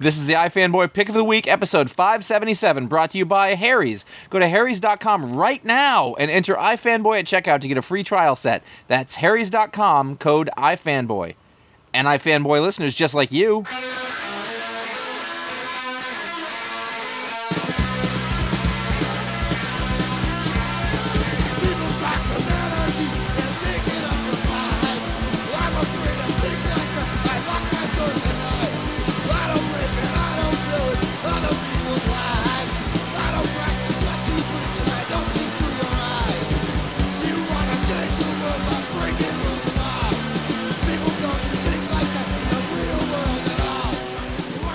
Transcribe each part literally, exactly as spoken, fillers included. This is the iFanboy Pick of the Week, episode five seventy-seven, brought to you by Harry's. Go to harrys dot com right now and enter iFanboy at checkout to get a free trial set. That's harrys dot com, code iFanboy. And iFanboy listeners just like you...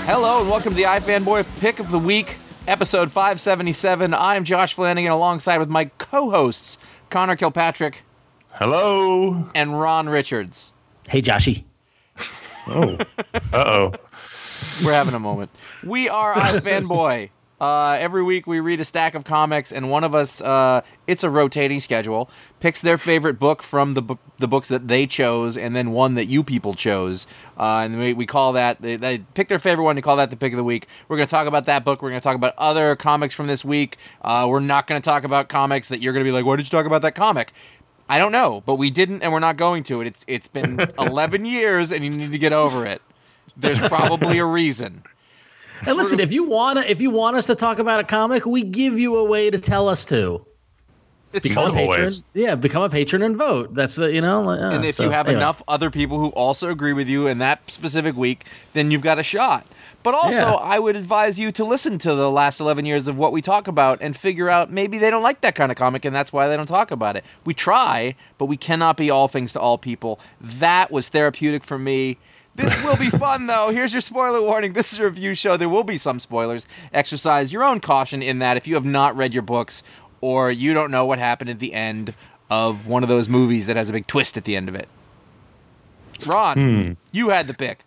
Hello and welcome to the iFanboy Pick of the Week, episode five seventy-seven. I'm Josh Flanagan, alongside with my co-hosts, Connor Kilpatrick. Hello. And Ron Richards. Hey, Joshy. Oh. Uh-oh. We're having a moment. We are iFanboy. Uh, every week we read a stack of comics, and one of us, uh, it's a rotating schedule, picks their favorite book from the bu- the books that they chose, and then one that you people chose. Uh, and we, we call that, they, they pick their favorite one, they call that the Pick of the Week. We're going to talk about that book. We're going to talk about other comics from this week. Uh, we're not going to talk about comics that you're going to be like, why did you talk about that comic? I don't know, but we didn't, and we're not going to. It. It's It's been eleven years, and you need to get over it. There's probably a reason. And listen, if you want to, if you want us to talk about a comic, we give you a way to tell us to. It's become a patron. Ways. Yeah, become a patron and vote. That's the, you know. Uh, and if so, you have anyway. enough other people who also agree with you in that specific week, then you've got a shot. But also, yeah. I would advise you to listen to the last eleven years of what we talk about and figure out maybe they don't like that kind of comic, and that's why they don't talk about it. We try, but we cannot be all things to all people. That was therapeutic for me. This will be fun, though. Here's your spoiler warning. This is a review show. There will be some spoilers. Exercise your own caution in that if you have not read your books or you don't know what happened at the end of one of those movies that has a big twist at the end of it. Ron, hmm. you had the pick.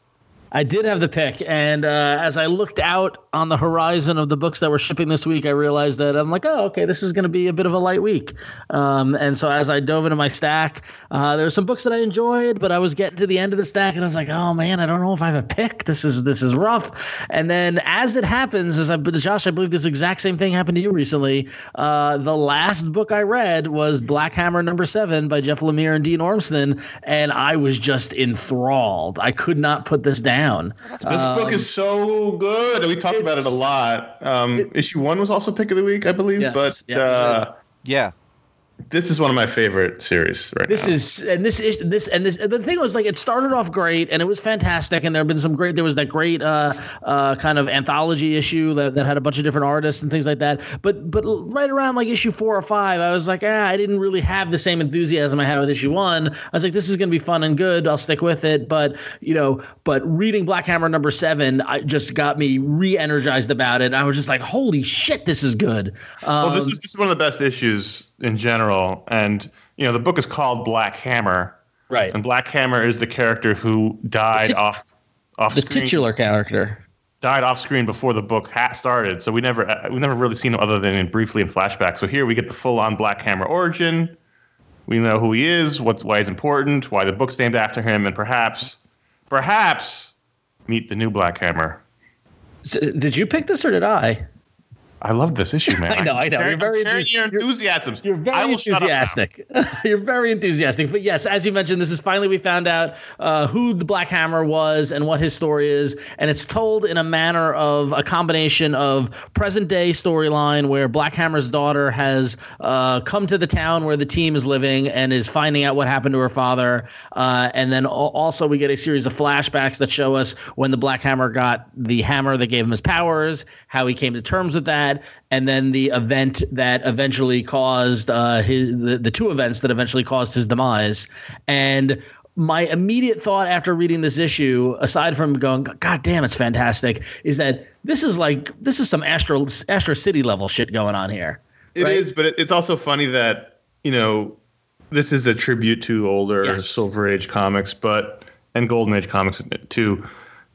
I did have the pick, and uh, as I looked out on the horizon of the books that were shipping this week, I realized that I'm like, oh, okay, this is going to be a bit of a light week. Um, and so as I dove into my stack, uh, there were some books that I enjoyed, but I was getting to the end of the stack, and I was like, oh man, I don't know if I have a pick. This is this is rough. And then as it happens, as I, Josh, I believe this exact same thing happened to you recently. Uh, the last book I read was Black Hammer number seven by Jeff Lemire and Dean Ormston, and I was just enthralled. I could not put this down. Down. This um, book is so good. We talked about it a lot. Um, it, issue one was also Pick of the Week, I believe. Yes, but yeah, uh, yeah, this is one of my favorite series right this now. This is and this is this and this. The thing was, like, it started off great and it was fantastic. And there have been some great. There was that great uh, uh, kind of anthology issue that, that had a bunch of different artists and things like that. But but right around like issue four or five, I was like, ah, I didn't really have the same enthusiasm I had with issue one. I was like, this is going to be fun and good. I'll stick with it. But you know. But reading Black Hammer number seven, I just got me re-energized about it. I was just like, holy shit, this is good. Um, well, this is, this is one of the best issues in general. And, you know, the book is called Black Hammer. Right. And Black Hammer is the character who died tit- off, off the screen. The titular character. Died off screen before the book ha- started. So we never we never really seen him other than in briefly in flashback. So here we get the full-on Black Hammer origin. We know who he is, what's, why he's important, why the book's named after him, and perhaps... Perhaps meet the new Black Hammer. So, did you pick this or did I? I love this issue, man. I know, I know. Sharing, you're very enthus- your enthusiasm. You're, you're very enthusiastic. You're very enthusiastic. But yes, as you mentioned, this is finally we found out uh, who the Black Hammer was and what his story is, and it's told in a manner of a combination of present day storyline where Black Hammer's daughter has uh, come to the town where the team is living and is finding out what happened to her father, uh, and then also we get a series of flashbacks that show us when the Black Hammer got the hammer that gave him his powers, how he came to terms with that. And then the event that eventually caused uh, his the, the two events that eventually caused his demise. And my immediate thought after reading this issue, aside from going, God damn, it's fantastic, is that this is like this is some Astro Astro City level shit going on here. It right? is, but it, it's also funny that, you know, this is a tribute to older yes. Silver Age comics, but and Golden Age comics too.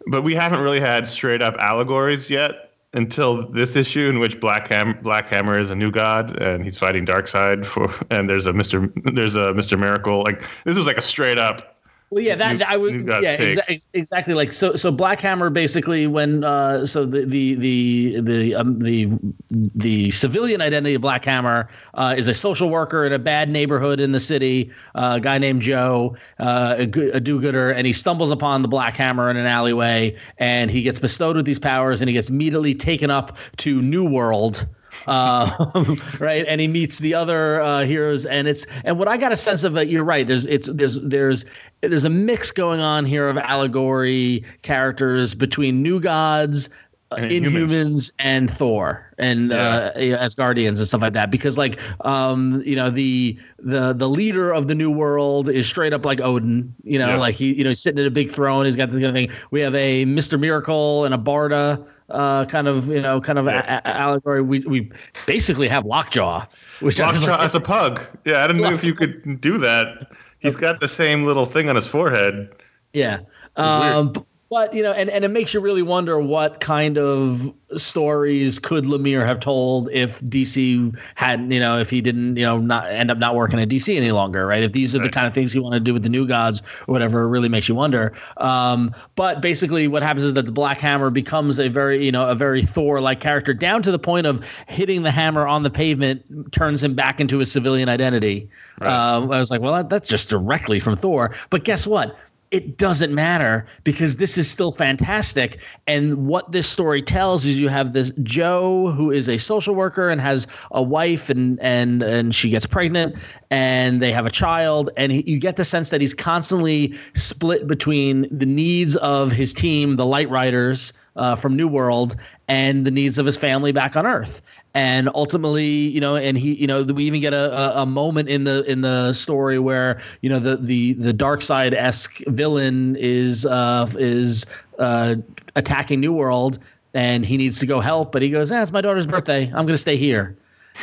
But we haven't really had straight up allegories yet. Until this issue, in which Black Ham- Black Hammer is a new god and he's fighting Darkseid for, and there's a Mister M- there's a Mister Miracle. Like this was like a straight up Well, yeah, that new, I would. Yeah, exa- exactly. Like so. So Black Hammer basically, when uh, so the the the the um, the the civilian identity of Black Hammer uh, is a social worker in a bad neighborhood in the city. Uh, a guy named Joe, uh, a, a do-gooder, and he stumbles upon the Black Hammer in an alleyway, and he gets bestowed with these powers, and he gets immediately taken up to New World. Uh, right, and he meets the other uh, heroes, and it's and what I got a sense of it. You're right. There's it's there's there's there's a mix going on here of allegory characters between New Gods, uh, Inhumans, Inhumans, and Thor. And yeah. uh, as guardians and stuff like that, because like um, you know the the the leader of the New World is straight up like Odin, you know, yes. like he you know he's sitting at a big throne, he's got the thing. We have a Mister Miracle and a Barda uh, kind of you know kind of yeah. a- a- allegory. We we basically have Lockjaw, which Lockjaw like, as a pug. Yeah, I didn't Lock- know if you could do that. He's got the same little thing on his forehead. Yeah. Um, But, you know, and, and it makes you really wonder what kind of stories could Lemire have told if D C hadn't, you know, if he didn't, you know, not end up not working at D C any longer. Right. If these are right. the kind of things he wanted to do with the New Gods or whatever, it really makes you wonder. Um, but basically what happens is that the Black Hammer becomes a very, you know, a very Thor like character, down to the point of hitting the hammer on the pavement turns him back into his civilian identity. Right. Uh, I was like, well, that's just directly from Thor. But guess what? It doesn't matter, because this is still fantastic. And what this story tells is you have this Joe who is a social worker and has a wife, and and and she gets pregnant and they have a child. And he, you get the sense that he's constantly split between the needs of his team, the Light Riders uh, from New World, and the needs of his family back on Earth. And ultimately, you know, and he, you know, we even get a, a moment in the in the story where, you know, the the the Darkseid-esque villain is uh, is uh, attacking New World, and he needs to go help. But he goes, eh, it's my daughter's birthday. I'm going to stay here.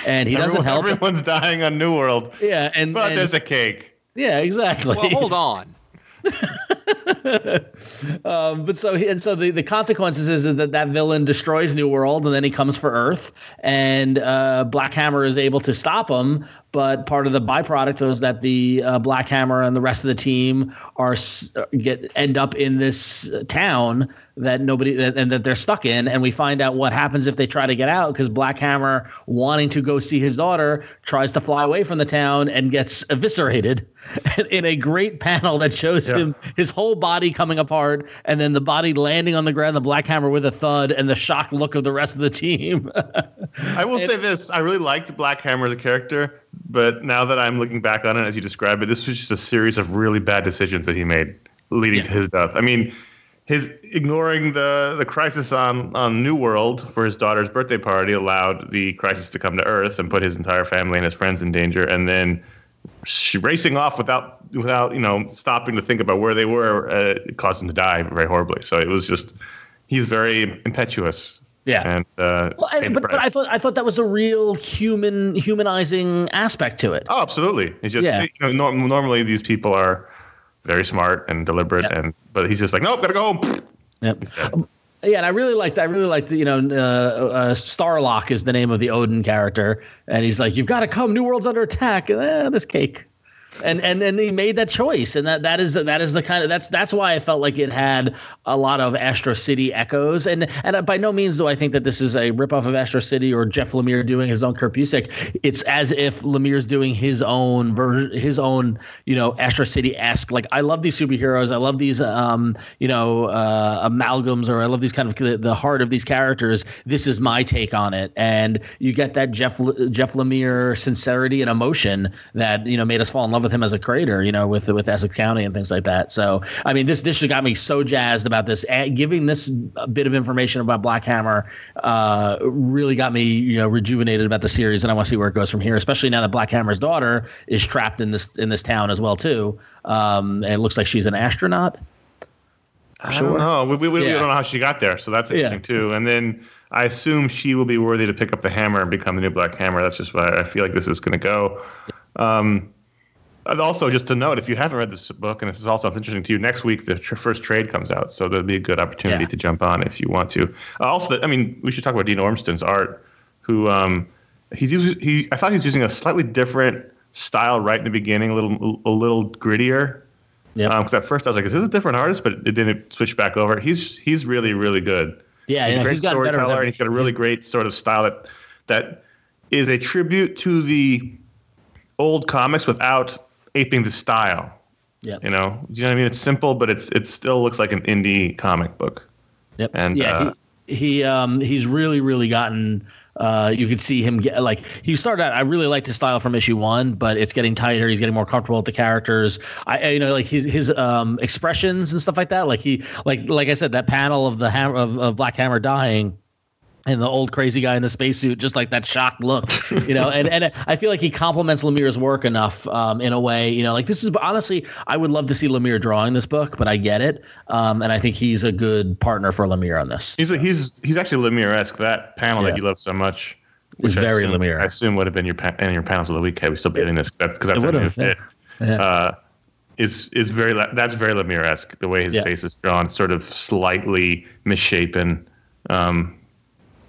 And he Everyone, doesn't help. Everyone's dying on New World. Yeah. And, but and, there's a cake. Yeah, exactly. Well, hold on. um, but so and so the, the consequences is that that villain destroys New World, and then he comes for Earth, and uh, Black Hammer is able to stop him. But part of the byproduct was that the uh, Black Hammer and the rest of the team are get end up in this town that nobody that, and that they're stuck in. And we find out what happens if they try to get out, because Black Hammer, wanting to go see his daughter, tries to fly away from the town and gets eviscerated in a great panel that shows yeah. him his whole body coming apart, and then the body landing on the ground, the Black Hammer with a thud, and the shocked look of the rest of the team. I will and, say this. I really liked Black Hammer as a character. But now that I'm looking back on it, as you described it, this was just a series of really bad decisions that he made leading yeah. to his death. I mean, his ignoring the, the crisis on, on New World for his daughter's birthday party allowed the crisis to come to Earth and put his entire family and his friends in danger. And then racing off without, without you know, stopping to think about where they were uh, caused him to die very horribly. So it was just – he's very impetuous. Yeah, and, uh, well, and, but, but I thought I thought that was a real human humanizing aspect to it. Oh, absolutely. It's just yeah. you know, norm, normally these people are very smart and deliberate, yep. and but he's just like, nope, gotta go home. Yep. Yeah, and I really liked I really liked you know uh, uh, Starlock is the name of the Odin character, and he's like, you've got to come, New World's under attack. Eh, this cake. And and and he made that choice, and that that is that is the kind of that's that's why I felt like it had a lot of Astro City echoes, and and by no means do I think that this is a ripoff of Astro City or Jeff Lemire doing his own Kurt Busiek. It's as if Lemire's doing his own version, his own you know Astro City-esque. Like, I love these superheroes, I love these um you know uh, amalgams, or I love these kind of the, the heart of these characters. This is my take on it, and you get that Jeff Jeff Lemire sincerity and emotion that you know made us fall in love with him as a creator, you know, with with Essex County and things like that. So, I mean, this this got me so jazzed about this. Giving this bit of information about Black Hammer uh, really got me, you know, rejuvenated about the series, and I want to see where it goes from here. Especially now that Black Hammer's daughter is trapped in this in this town as well too. Um, and it looks like she's an astronaut. I'm I sure. don't know. We we, we yeah. don't know how she got there, so that's interesting yeah. too. And then I assume she will be worthy to pick up the hammer and become the new Black Hammer. That's just where I feel like this is going to go. Um, Also, just to note, if you haven't read this book, and this is also interesting to you, next week the tr- first trade comes out, so there'll be a good opportunity yeah. to jump on if you want to. Uh, also, I mean, we should talk about Dean Ormston's art, who um, he's using, he I thought he was using a slightly different style right in the beginning, a little a little grittier, Yeah. Because um, at first I was like, is this a different artist? But it didn't switch back over. He's he's really, really good. Yeah, he's a great storyteller, and he's got a really great sort of style that that is a tribute to the old comics without aping the style. Yeah. You know? Do you know what I mean? It's simple, but it's it still looks like an indie comic book. Yep. And yeah, uh, he, he um he's really, really gotten uh you could see him get like he started out. I really liked his style from issue one, but it's getting tighter. He's getting more comfortable with the characters. I, I you know, like his his um expressions and stuff like that. Like he like like I said, that panel of the hammer of, of Black Hammer dying. And the old crazy guy in the spacesuit, just like that shocked look, you know, and, and I feel like he compliments Lemire's work enough um, in a way, you know, like this is honestly, I would love to see Lemire drawing this book, but I get it. Um, and I think he's a good partner for Lemire on this. He's a, he's he's actually Lemire-esque. That panel yeah. that you love so much, which I very assume, Lemire. I assume would have been your pa- and your panels of the week. Had we still been in this? That's because that's what it fit. Yeah. Uh, is is very that's very Lemire-esque. The way his yeah. face is drawn, sort of slightly misshapen. Um,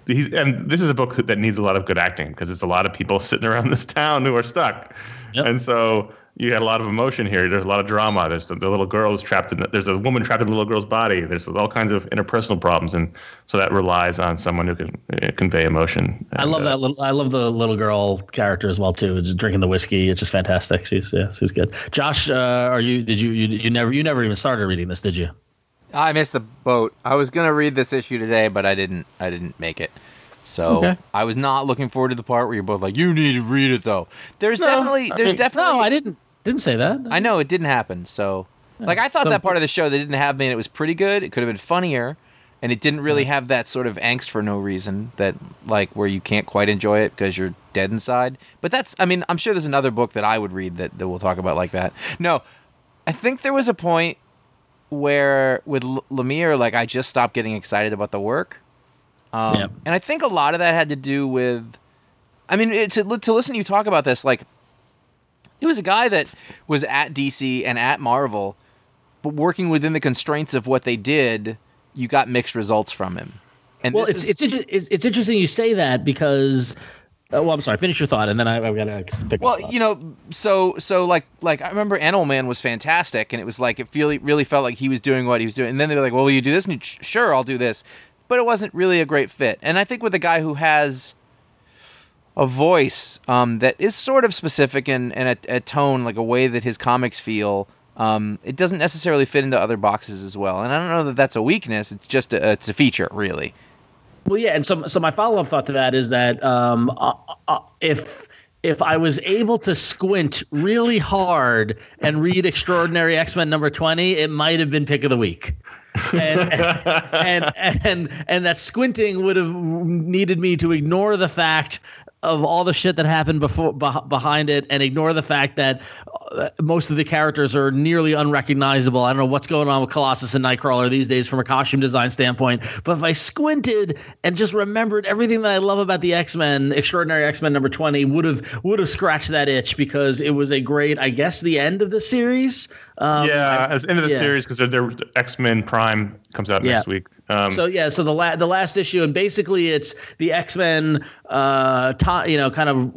He's, and this is a book that needs a lot of good acting because it's a lot of people sitting around this town who are stuck. Yep. And so you got a lot of emotion here. There's a lot of drama. There's the, the little girl is trapped in the, there's a woman trapped in the little girl's body. There's all kinds of interpersonal problems. And so that relies on someone who can uh, convey emotion. And, I love uh, that. Little, I love the little girl character as well, too. Just drinking the whiskey. It's just fantastic. She's yeah, she's good. Josh, uh, are you did you, you you never you never even started reading this, did you? I missed the boat. I was going to read this issue today, but I didn't I didn't make it. So okay. I was not looking forward to the part where you're both like, you need to read it, though. There's no, definitely... there's I, definitely. No, I didn't didn't say that. I know, it didn't happen. So, yeah. like, I thought so, that part of the show that didn't have me, and it was pretty good. It could have been funnier, and it didn't really have that sort of angst for no reason, that, like, where you can't quite enjoy it because you're dead inside. But that's... I mean, I'm sure there's another book that I would read that, that we'll talk about like that. No, I think there was a point... where with Lemire, like, I just stopped getting excited about the work. Um, yep. And I think a lot of that had to do with, I mean, it, to, to listen to you talk about this, like, it was a guy that was at D C and at Marvel, but working within the constraints of what they did, you got mixed results from him. And well, it's, is, it's, it's it's interesting you say that because... Oh, well, I'm sorry. Finish your thought, and then I, I've got to pick well, up. Well, you know, so so like like I remember Animal Man was fantastic, and it was like it really really felt like he was doing what he was doing. And then they were like, "Well, will you do this?" And he, sure, I'll do this, but it wasn't really a great fit. And I think with a guy who has a voice um, that is sort of specific and and a, a tone, like a way that his comics feel, um, it doesn't necessarily fit into other boxes as well. And I don't know that that's a weakness. It's just a, it's a feature, really. Well, yeah, and so so my follow-up thought to that is that um, uh, uh, if if I was able to squint really hard and read Extraordinary X-Men number twenty, it might have been pick of the week. and, and, and and and that squinting would have needed me to ignore the fact of all the shit that happened before be, behind it, and ignore the fact that uh, most of the characters are nearly unrecognizable. I don't know what's going on with Colossus and Nightcrawler these days from a costume design standpoint, but if I squinted and just remembered everything that I love about the X-Men, Extraordinary X-Men number twenty would have would have scratched that itch because it was a great, I guess, the end of the series. Um, yeah, I, it's end of the yeah. series because they're, they're X-Men Prime comes out yeah. next week. Um, so yeah, so the la- the last issue, and basically it's the X-Men, uh, to- you know, kind of,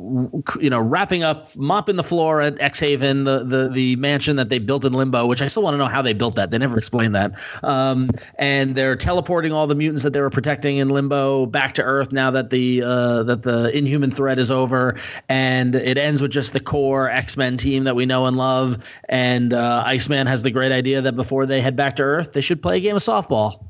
you know, wrapping up, mopping the floor at X-Haven, the the the mansion that they built in Limbo, which I still want to know how they built that. They never explained that. Um, and they're teleporting all the mutants that they were protecting in Limbo back to Earth now that the uh, that the Inhuman threat is over, and it ends with just the core X-Men team that we know and love. And uh, Iceman has the great idea that before they head back to Earth, they should play a game of softball.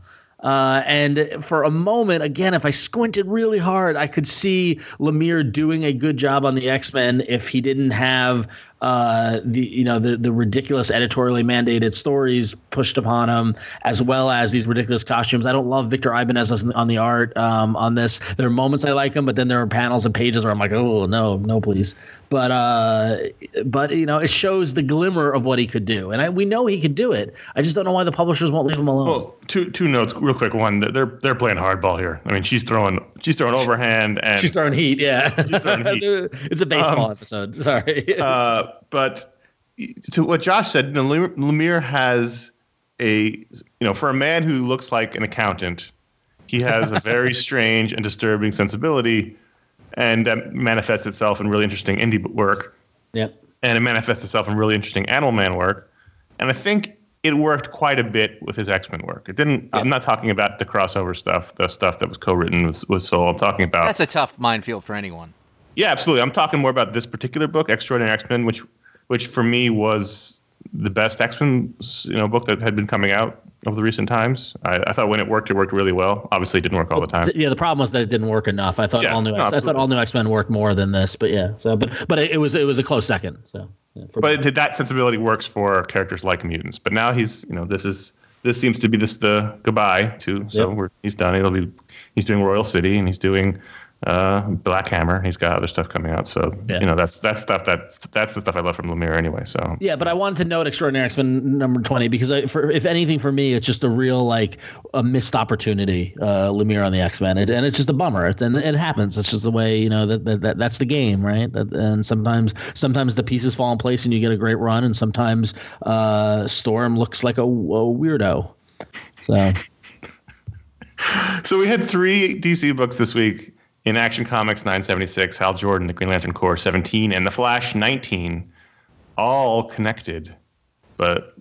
Uh, and for a moment, again, if I squinted really hard, I could see Lemire doing a good job on the X-Men if he didn't have uh, the you know the the ridiculous editorially mandated stories pushed upon him, as well as these ridiculous costumes. I don't love Victor Ibanez on the art um, on this. There are moments I like him, but then there are panels and pages where I'm like, oh no, no, please. But uh, but you know, it shows the glimmer of what he could do, and I, we know he could do it. I just don't know why the publishers won't leave him alone. Well, two two notes, real quick. One, they're they're playing hardball here. I mean, she's throwing she's throwing overhand and she's throwing heat. Yeah, she's throwing heat. It's a baseball um, episode. Sorry. Uh, But to what Josh said, you know, Lemire has a, you know, for a man who looks like an accountant, he has a very strange and disturbing sensibility, and that manifests itself in really interesting indie work. Yep. And it manifests itself in really interesting Animal Man work. And I think it worked quite a bit with his X-Men work. It didn't. Yeah. I'm not talking about the crossover stuff, the stuff that was co-written with, with Soul. I'm talking about... That's a tough minefield for anyone. Yeah, absolutely. I'm talking more about this particular book, Extraordinary X-Men, which which for me was the best X-Men, you know, book that had been coming out of the recent times. I, I thought when it worked, it worked really well. Obviously, it didn't work all the time. Yeah, the problem was that it didn't work enough. I thought yeah, all new no, X, I thought all new X-Men worked more than this, but yeah. So, but but it, it was it was a close second. So, yeah, but it, that sensibility works for characters like mutants. But now he's, you know, this is this seems to be this the goodbye to. So yep. we're, he's done. He'll be he's doing Royal City and he's doing uh Black Hammer, and he's got other stuff coming out, so yeah. you know that's that's stuff that that's the stuff I love from Lemire anyway, so yeah. But I wanted to note Extraordinary X-Men number twenty because I, for, if anything for me it's just a real like a missed opportunity, uh Lemire on the X-Men, it, and it's just a bummer, it's, and it happens, it's just the way, you know, that, that, that that's the game, right? That, and sometimes sometimes the pieces fall in place and you get a great run, and sometimes uh Storm looks like a, a weirdo, so so we had three D C books this week. In Action Comics nine seventy-six, Hal Jordan, the Green Lantern Corps seventeen, and the Flash nineteen, all connected. But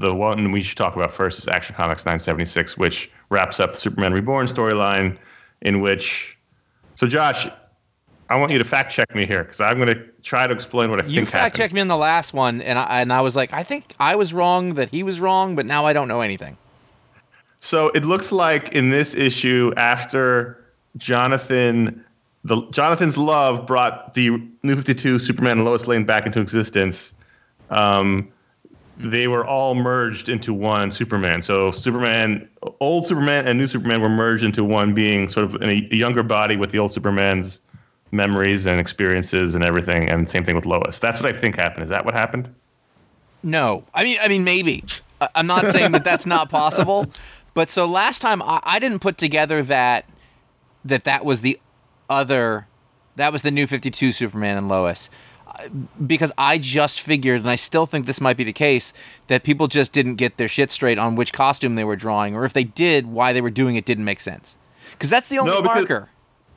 the one we should talk about first is Action Comics nine seventy-six, which wraps up the Superman Reborn storyline. In which, so Josh, I want you to fact check me here because I'm going to try to explain what I you think. You fact checked me in the last one, and I, and I was like, I think I was wrong that he was wrong, but now I don't know anything. So it looks like in this issue after. Jonathan, the Jonathan's love brought the New fifty-two Superman and Lois Lane back into existence. Um, they were all merged into one Superman. So Superman, old Superman and new Superman were merged into one being, sort of in a, a younger body with the old Superman's memories and experiences and everything. And same thing with Lois. That's what I think happened. Is that what happened? No, I mean, I mean, maybe. I'm not saying that that's not possible. But so last time I, I didn't put together that. That that was the other, that was the New fifty-two Superman and Lois. Because I just figured, and I still think this might be the case, that people just didn't get their shit straight on which costume they were drawing, or if they did, why they were doing it didn't make sense. Because that's the only no, because, marker.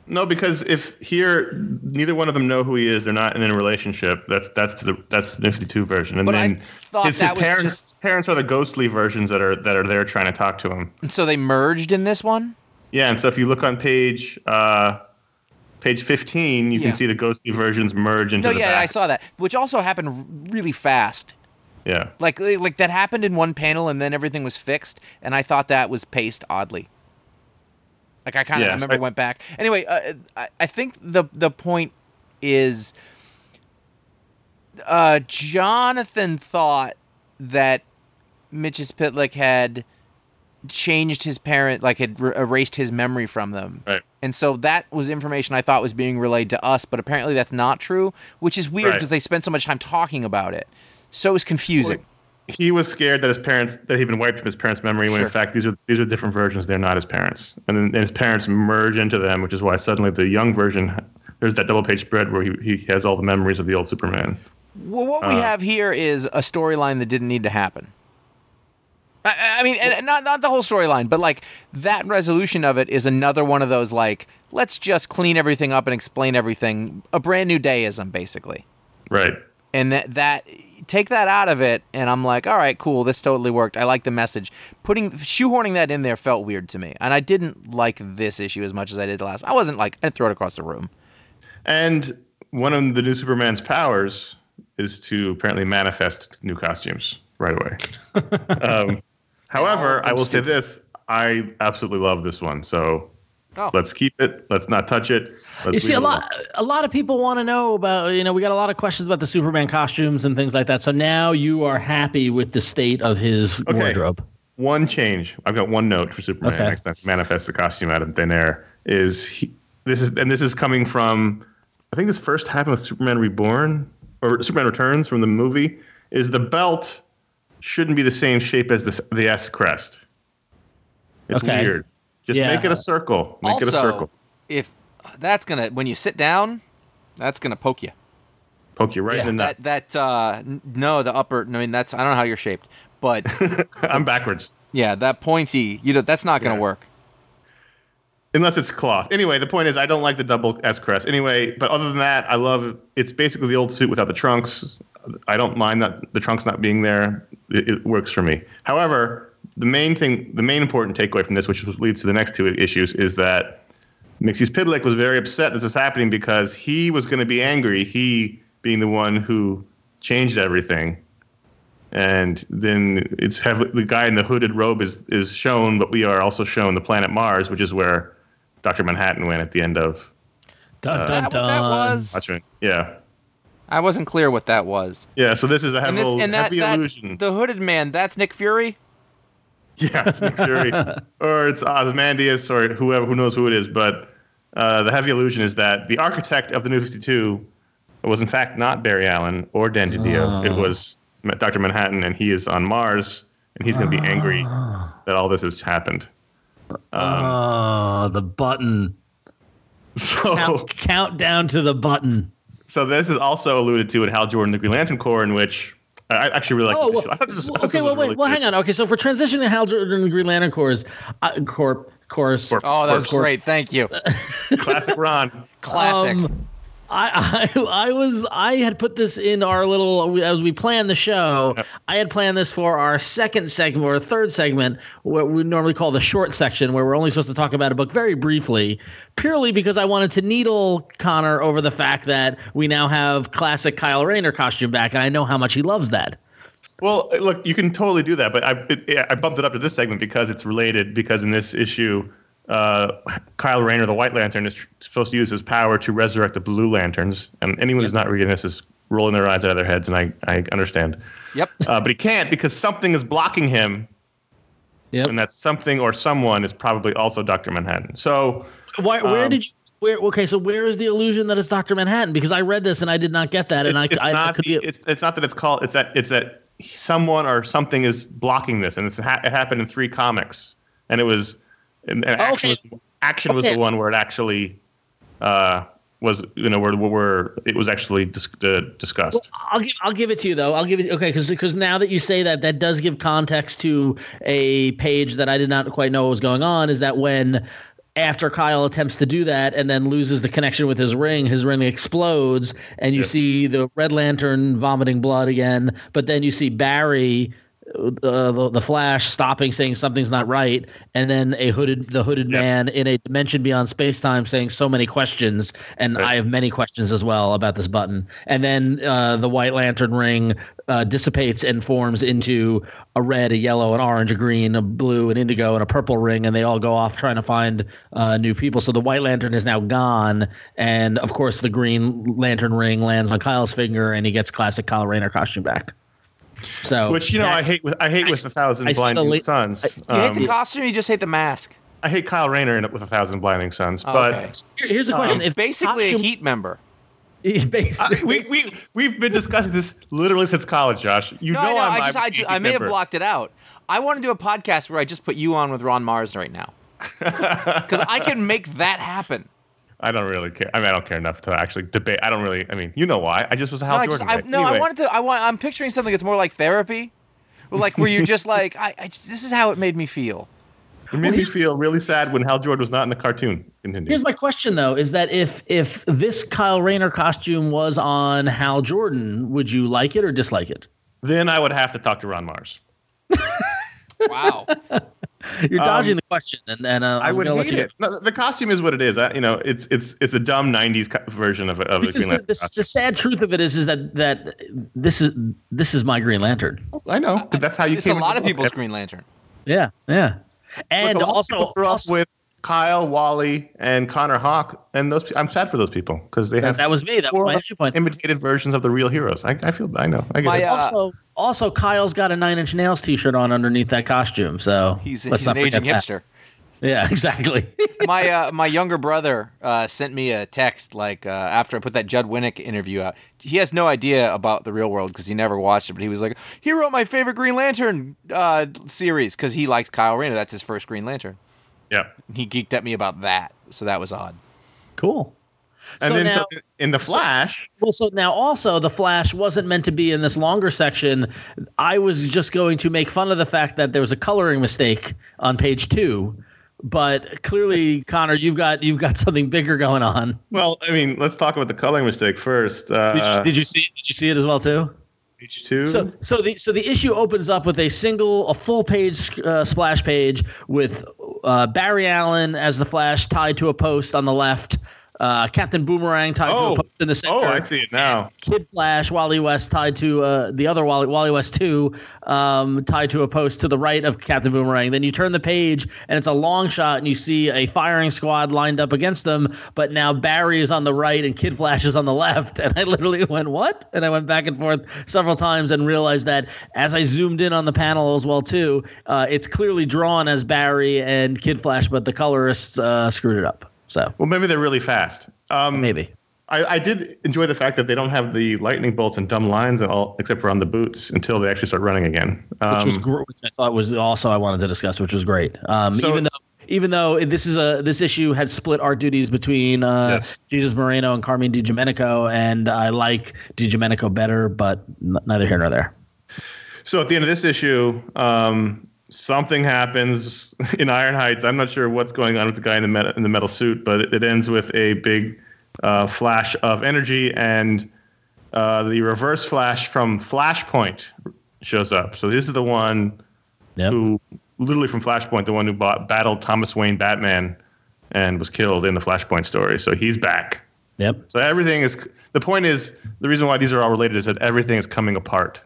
No, because if here, neither one of them know who he is, they're not in a relationship, that's that's the that's the New fifty-two version. And but then I his, his parents, just... parents are the ghostly versions that are that are there trying to talk to him. And so they merged in this one? Yeah, and so if you look on page uh, page fifteen, you yeah. can see the ghostly versions merge into no, the yeah, back. Yeah, I saw that, which also happened really fast. Yeah. Like, like that happened in one panel, and then everything was fixed, and I thought that was paced oddly. Like, I kind of yes, remember I, went back. Anyway, uh, I, I think the, the point is uh, Jonathan thought that Mitch's Pitlick had... changed his parent, like had re- erased his memory from them. Right. And so that was information I thought was being relayed to us, but apparently that's not true, which is weird because right. they spent so much time talking about it. So it was confusing. Well, he was scared that his parents, that he'd been wiped from his parents' memory when sure. in fact these are these are different versions. They're not his parents. And then and his parents merge into them, which is why suddenly the young version, there's that double page spread where he, he has all the memories of the old Superman. Well, what uh, we have here is a storyline that didn't need to happen. I mean, and not not the whole storyline, but like that resolution of it is another one of those like, let's just clean everything up and explain everything. A brand new deism, basically. Right. And that, that take that out of it, and I'm like, all right, cool, this totally worked. I like the message. Putting shoehorning that in there felt weird to me, and I didn't like this issue as much as I did the last. I wasn't like I'd throw it across the room. And one of the new Superman's powers is to apparently manifest new costumes right away. um, However, oh, I will stupid. say this. I absolutely love this one. So oh. let's keep it. Let's not touch it. Let's you see, a lot a lot of people want to know about, you know, we got a lot of questions about the Superman costumes and things like that. So now you are happy with the state of his okay. wardrobe. One change. I've got one note for Superman. Okay. Next time manifest the costume out of thin air. Is he, this is and this is coming from, I think this first happened with Superman Reborn or Superman Returns from the movie, is the belt shouldn't be the same shape as the the S crest. It's okay. weird. Just yeah. make it a circle. Make also, it a circle. If that's gonna when you sit down, that's gonna poke you. Poke you right yeah, in the nuts. That, that uh, no, the upper. I mean, that's I don't know how you're shaped, but I'm backwards. Yeah, that pointy. You know, that's not gonna yeah. work. Unless it's cloth. Anyway, the point is I don't like the double S crest. Anyway, but other than that, I love it's basically the old suit without the trunks. I don't mind that the trunks not being there. It, it works for me. However, the main thing, the main important takeaway from this, which leads to the next two issues, is that Mitch Pidlick was very upset this is happening because he was going to be angry. He being the one who changed everything. And then it's heavily, the guy in the hooded robe is, is shown, but we are also shown the planet Mars, which is where Doctor Manhattan went at the end of. Dun, uh, dun, that, dun. That was. Yeah. I wasn't clear what that was. Yeah, so this is a heavy, and this, and that, heavy that, illusion. The hooded man, that's Nick Fury? Yeah, it's Nick Fury. Or it's Ozymandias or whoever, who knows who it is. But uh, the heavy illusion is that the architect of the New fifty-two was, in fact, not Barry Allen or Dan DiDio. Oh. It was Doctor Manhattan, and he is on Mars, and he's going to be angry uh, that all this has happened. Um, uh, the button. So count, count down to the button. So this is also alluded to in Hal Jordan, the Green Lantern Corps, in which I actually really like. Oh, this well, I thought this was, well, okay, well, wait, really well, hang on. Okay, so for transitioning to Hal Jordan, the Green Lantern Corps, uh, Corp, course. Corp, oh, that was Corp. Great. Thank you. Classic Ron. Classic. Um, I, I I was I had put this in our little as we planned the show. Yep. I had planned this for our second segment or third segment, what we normally call the short section, where we're only supposed to talk about a book very briefly, purely because I wanted to needle Connor over the fact that we now have classic Kyle Rayner costume back, and I know how much he loves that. Well, look, you can totally do that, but I it, I bumped it up to this segment because it's related. Because in this issue. Uh, Kyle Rayner, the White Lantern, is tr- supposed to use his power to resurrect the Blue Lanterns. And anyone yep. who's not reading this is rolling their eyes out of their heads, and I, I understand. Yep. Uh, but he can't because something is blocking him. Yep. And that something or someone is probably also Doctor Manhattan. So, Why, where um, did you? Where, okay, so where is the illusion that it's Doctor Manhattan? Because I read this and I did not get that, and it's, I, it's I, not I could. The, it's, it's not that it's called. It's that it's that someone or something is blocking this, and it's, it happened in three comics, and it was. And, and action, okay. was, action okay. was the one where it actually uh, was, you know, where, where it was actually dis- uh, discussed. Well, I'll give, I'll give it to you though. I'll give it okay because because now that you say that, that does give context to a page that I did not quite know what was going on. Is that when after Kyle attempts to do that and then loses the connection with his ring, his ring explodes, and you yeah. see the Red Lantern vomiting blood again. But then you see Barry. Uh, the, the Flash stopping, saying something's not right, and then a hooded the hooded yep. man in a dimension beyond space-time saying so many questions, and right. I have many questions as well about this button. And then uh, the White Lantern ring uh, dissipates and forms into a red, a yellow, an orange, a green, a blue, an indigo, and a purple ring, and they all go off trying to find uh, new people. So the White Lantern is now gone, and of course the Green Lantern ring lands on Kyle's finger, and he gets classic Kyle Rayner costume back. So, which you know, I hate with I hate I, with a thousand I, blinding I, suns. I, you um, hate the costume, you just hate the mask. I hate Kyle Rayner with a thousand blinding suns. Oh, but okay. Here, here's the question: um, if basically costume, a Heat member, basically, uh, we we we've been discussing this literally since college, Josh. You no, know, know I'm I, just, I, just, I may member. have blocked it out. I want to do a podcast where I just put you on with Ron Mars right now, because I can make that happen. I don't really care. I mean, I don't care enough to actually debate. I don't really. I mean, you know why? I just was a Hal no, Jordan. I just, I, no, anyway. I wanted to. I want. I'm picturing something that's more like therapy, like where you're just like, I, I just, this is how it made me feel. It made me feel really sad when Hal Jordan was not in the cartoon. Continue. Here's my question, though, is that if if this Kyle Rayner costume was on Hal Jordan, would you like it or dislike it? Then I would have to talk to Ron Mars. Wow. You're dodging um, the question, and, and uh, I would hate it. No, the costume is what it is. I, you know, it's it's it's a dumb nineties co- version of of a Green Lantern. The, the sad truth of it is, is that that this is this is my Green Lantern. I know, but that's how you. It's came a lot of people's Green Lantern. Yeah, yeah, and Look, also grew up with Kyle, Wally, and Connor Hawk, and those. I'm sad for those people because they have. That was me. That was my point. Imitated versions of the real heroes. I, I feel. I know. I get my, it. Uh, also, Also, Kyle's got a Nine Inch Nails T-shirt on underneath that costume, so he's, he's an aging hipster. That. Yeah, exactly. my uh, my younger brother uh, sent me a text like uh, after I put that Judd Winnick interview out. He has no idea about the real world because he never watched it, but he was like, "He wrote my favorite Green Lantern uh, series because he liked Kyle Rayner. That's his first Green Lantern." Yeah, he geeked at me about that, so that was odd. Cool. And so then now, so in The Flash. So, well, so now also The Flash wasn't meant to be in this longer section. I was just going to make fun of the fact that there was a coloring mistake on page two But clearly, Connor, you've got you've got something bigger going on. Well, I mean, let's talk about the coloring mistake first. Uh, did, you, did you see? Did you see it as well too? Page two. So, so the so the issue opens up with a single, a full page uh, splash page with uh, Barry Allen as the Flash tied to a post on the left. Uh, Captain Boomerang tied oh, to a post in the center. Oh, I see it now. Kid Flash, Wally West tied to uh, the other Wally, Wally West two, um, tied to a post to the right of Captain Boomerang. Then you turn the page, and it's a long shot, and you see a firing squad lined up against them, but now Barry is on the right, and Kid Flash is on the left. And I literally went, what? And I went back and forth several times and realized that as I zoomed in on the panel as well, too, uh, it's clearly drawn as Barry and Kid Flash, but the colorists uh, screwed it up. So well, maybe they're really fast. Um, maybe I, I did enjoy the fact that they don't have the lightning bolts and dumb lines and all, except for on the boots, until they actually start running again, um, which was great. Which I thought was also I wanted to discuss, which was great. Um, so, even though even though this is a this issue had split art duties between uh, yes. Jesus Moreno and Carmine DiGiomenico, and I like DiGiomenico better, but n- neither here nor there. So at the end of this issue. Um, Something happens in Iron Heights. I'm not sure what's going on with the guy in the metal, in the metal suit, but it, it ends with a big uh, flash of energy, and uh, the Reverse Flash from Flashpoint shows up. So this is the one yep. who, literally from Flashpoint, the one who bought, battled Thomas Wayne Batman and was killed in the Flashpoint story. So he's back. Yep. So everything is – the point is, the reason why these are all related is that everything is coming apart.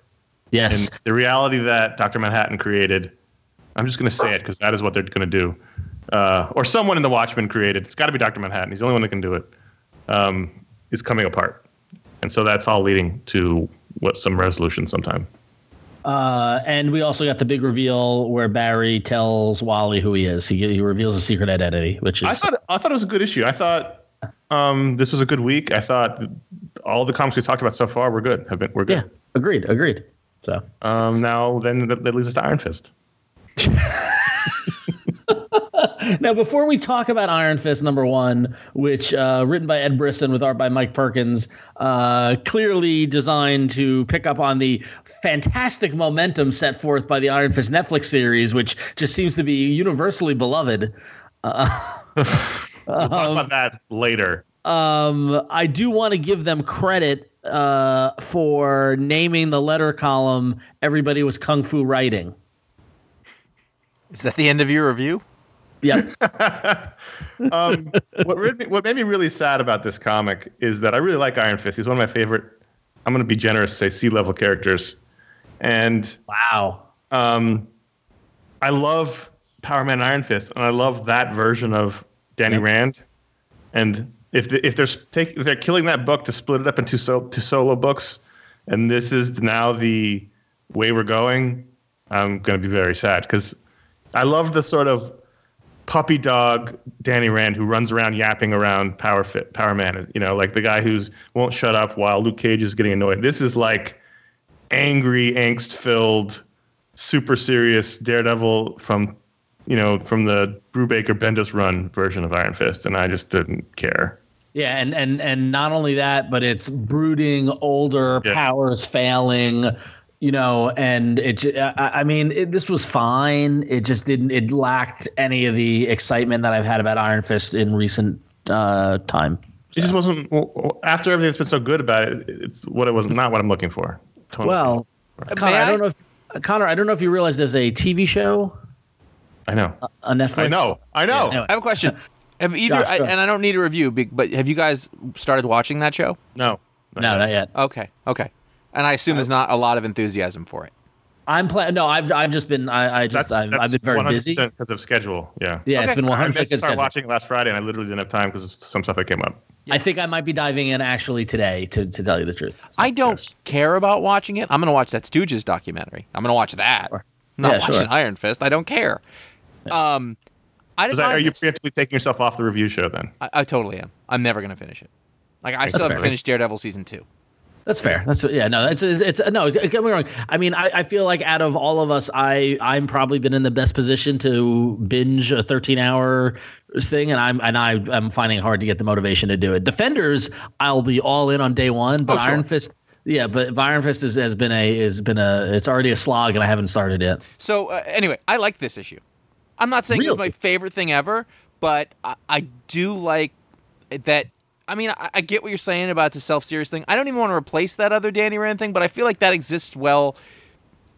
Yes. And the reality that Doctor Manhattan created – I'm just going to say it because that is what they're going to do. Uh, or someone in The Watchmen created. It's got to be Doctor Manhattan. He's the only one that can do it. Um, it's coming apart. And so that's all leading to what some resolution sometime. Uh, and we also got the big reveal where Barry tells Wally who he is. He, he reveals a secret identity, which is... I thought, I thought it was a good issue. I thought um, this was a good week. I thought all the comics we talked about so far were good. Have been, we're good. Yeah, agreed, agreed. So um, now then that, that leads us to Iron Fist. Now, before we talk about Iron Fist number one, which uh, written by Ed Brisson with art by Mike Perkins, uh, clearly designed to pick up on the fantastic momentum set forth by the Iron Fist Netflix series, which just seems to be universally beloved. Uh, we'll um, talk about that later. Um, I do want to give them credit uh, for naming the letter column Everybody Was Kung Fu Writing. Is that the end of your review? Yeah. um, what, really, what made me really sad about this comic is that I really like Iron Fist. He's one of my favorite, I'm going to be generous, say C-level characters. And wow. Um, I love Power Man and Iron Fist, and I love that version of Danny yep. Rand. And if the, if, they're take, if they're killing that book to split it up into so, to solo books, and this is now the way we're going, I'm going to be very sad because... I love the sort of puppy dog Danny Rand who runs around yapping around Power Fit, Power Man, you know, like the guy who won't shut up while Luke Cage is getting annoyed. This is like angry, angst-filled, super serious Daredevil from, you know, from the Brubaker Bendis run version of Iron Fist, and I just didn't care. Yeah, and and and not only that, but it's brooding, older, yeah. powers failing. You know, and it, I mean, it, this was fine. It just didn't, it lacked any of the excitement that I've had about Iron Fist in recent uh, time. So. It just wasn't, well, after everything that's been so good about it, it's what it was not what I'm looking for. Totally. Well, Connor, I? I don't know if, Connor, I don't know if you realize there's a T V show. I know. On Netflix. I know. I know. Yeah, anyway. I have a question. Have either, Josh, I, and I don't need a review, but have you guys started watching that show? No. Not no, yet. not yet. Okay. Okay. And I assume there's not a lot of enthusiasm for it. I'm planning. No, I've I've just been I, I just that's, I've, that's I've been very busy because of schedule. Yeah, yeah, okay. It's been one hundred percent. I meant to start watching it last Friday, and I literally didn't have time because some stuff that came up. Yeah. I think I might be diving in actually today to, to tell you the truth. So, I don't yes. care about watching it. I'm going to watch that Stooges documentary. I'm going to watch that. Sure. I'm not yeah, watching sure. Iron Fist. I don't care. Yeah. Um, I didn't. Are you preemptively taking yourself off the review show then? I, I totally am. I'm never going to finish it. Like I that's still haven't fair, finished right? Daredevil season two. That's fair. That's yeah. No, it's it's, it's no. Get me wrong. I mean, I, I feel like out of all of us, I I'm probably been in the best position to binge a thirteen hour thing, and I'm and I I'm finding it hard to get the motivation to do it. Defenders, I'll be all in on day one, but oh, sure. Iron Fist, yeah, but Iron Fist is, has been a has been a it's already a slog, and I haven't started yet. So uh, anyway, I like this issue. I'm not saying really? It's my favorite thing ever, but I, I do like that. I mean, I, I get what you're saying about it's a self-serious thing. I don't even want to replace that other Danny Rand thing, but I feel like that exists well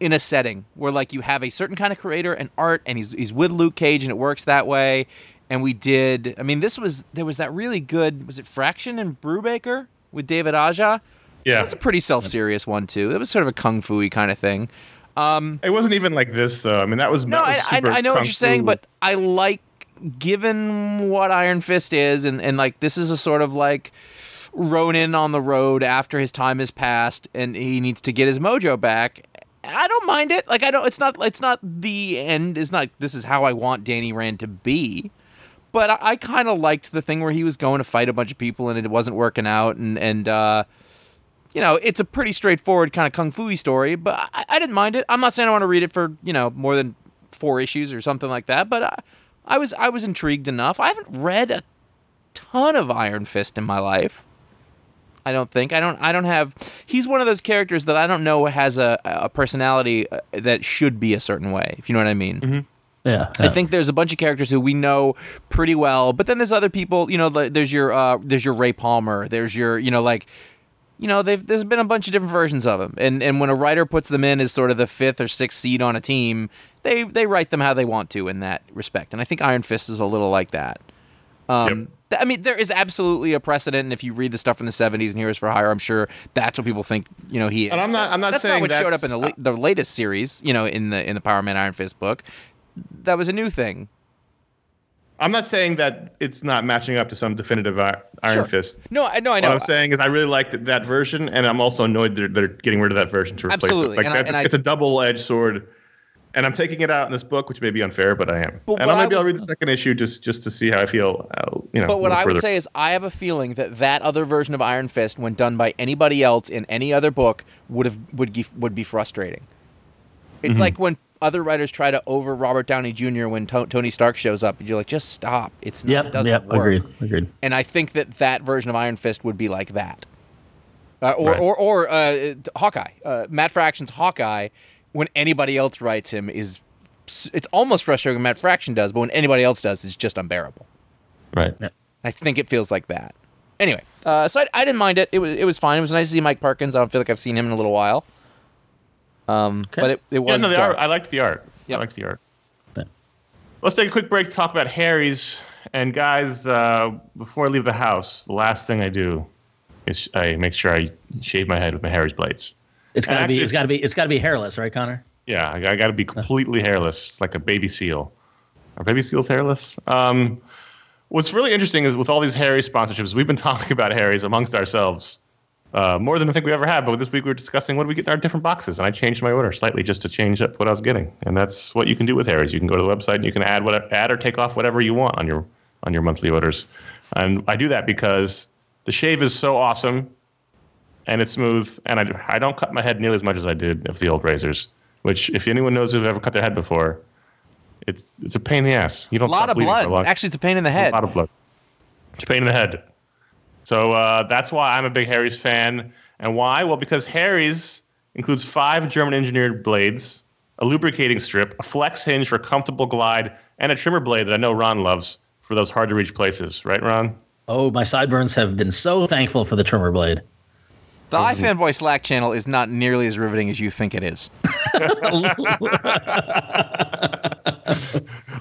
in a setting where, like, you have a certain kind of creator and art, and he's he's with Luke Cage, and it works that way. And we did. I mean, this was there was that really good. Was it Fraction and Brubaker with David Aja? Yeah, that was a pretty self-serious one too. It was sort of a kung fu-y kind of thing. Um, it wasn't even like this, though. I mean, that was no. That was super I, I know what you're saying, but I like, given what Iron Fist is, and, and like this is a sort of like Ronin on the road after his time has passed, and he needs to get his mojo back. I don't mind it. Like I don't. It's not. It's not the end. It's not. This is how I want Danny Rand to be. But I, I kind of liked the thing where he was going to fight a bunch of people and it wasn't working out, and and. Uh, You know, it's a pretty straightforward kind of kung fu-y story, but I, I didn't mind it. I'm not saying I want to read it for, you know, more than four issues or something like that, but I, I was I was intrigued enough. I haven't read a ton of Iron Fist in my life. I don't think. I don't I don't have... He's one of those characters that I don't know has a, a personality that should be a certain way, if you know what I mean. Mm-hmm. Yeah, yeah. I think there's a bunch of characters who we know pretty well, but then there's other people, you know, there's your uh, there's your Ray Palmer, there's your, you know, like... You know, there's been a bunch of different versions of them, and and when a writer puts them in as sort of the fifth or sixth seed on a team, they they write them how they want to in that respect, and I think Iron Fist is a little like that. Um, yep. th- I mean, there is absolutely a precedent, and if you read the stuff from the seventies and Heroes for Hire, I'm sure that's what people think. You know, he. And I'm not. I'm not that's saying not what that's, showed up in the la- the latest series. You know, in the in the Power Man Iron Fist book, that was a new thing. I'm not saying that it's not matching up to some definitive Iron sure. Fist. No, I know. I know. What I'm saying is I really liked that, that version, and I'm also annoyed they're, they're getting rid of that version to replace Absolutely. it. Like, and I, and it's I, a double-edged sword, and I'm taking it out in this book, which may be unfair, but I am. But and maybe would, I'll read the second issue just, just to see how I feel. I'll, you know. But what I would say is I have a feeling that that other version of Iron Fist, when done by anybody else in any other book, would have would would be frustrating. It's mm-hmm. like when other writers try to over Robert Downey Junior when to- Tony Stark shows up, and you're like, just stop. It's not, yep, it doesn't yep, work. Agreed, agreed. And I think that that version of Iron Fist would be like that. Uh, or right. or, or uh, Hawkeye. Uh, Matt Fraction's Hawkeye, when anybody else writes him, is it's almost frustrating when Matt Fraction does, but when anybody else does, it's just unbearable. Right. Yeah. I think it feels like that. Anyway, uh, so I, I didn't mind it. It was, it was fine. It was nice to see Mike Parkins. I don't feel like I've seen him in a little while. Um, okay. But it, it was yeah, no, the art, I liked the art. Yep. I liked the art. Yeah. Let's take a quick break to talk about Harry's. And guys, uh, before I leave the house, the last thing I do is I make sure I shave my head with my Harry's blades. It's gotta actually, be. It's gotta be. It's gotta be hairless, right, Connor? Yeah, I, I gotta be completely oh. hairless. It's like a baby seal. Are baby seals hairless? Um, what's really interesting is with all these Harry's sponsorships, we've been talking about Harry's amongst ourselves. Uh, more than I think we ever had, but this week we were discussing what do we get in our different boxes, and I changed my order slightly just to change up what I was getting, and that's what you can do with Harry's. You can go to the website and you can add what add or take off whatever you want on your on your monthly orders, and I do that because the shave is so awesome, and it's smooth, and I I don't cut my head nearly as much as I did of the old razors, which if anyone knows who've ever cut their head before, it's it's a pain in the ass. You don't a lot of blood. Long, Actually, it's a pain in the head. A lot of blood. It's a pain in the head. So uh, that's why I'm a big Harry's fan. And why? Well, because Harry's includes five German-engineered blades, a lubricating strip, a flex hinge for comfortable glide, and a trimmer blade that I know Ron loves for those hard-to-reach places. Right, Ron? Oh, my sideburns have been so thankful for the trimmer blade. The iFanboy Slack channel is not nearly as riveting as you think it is.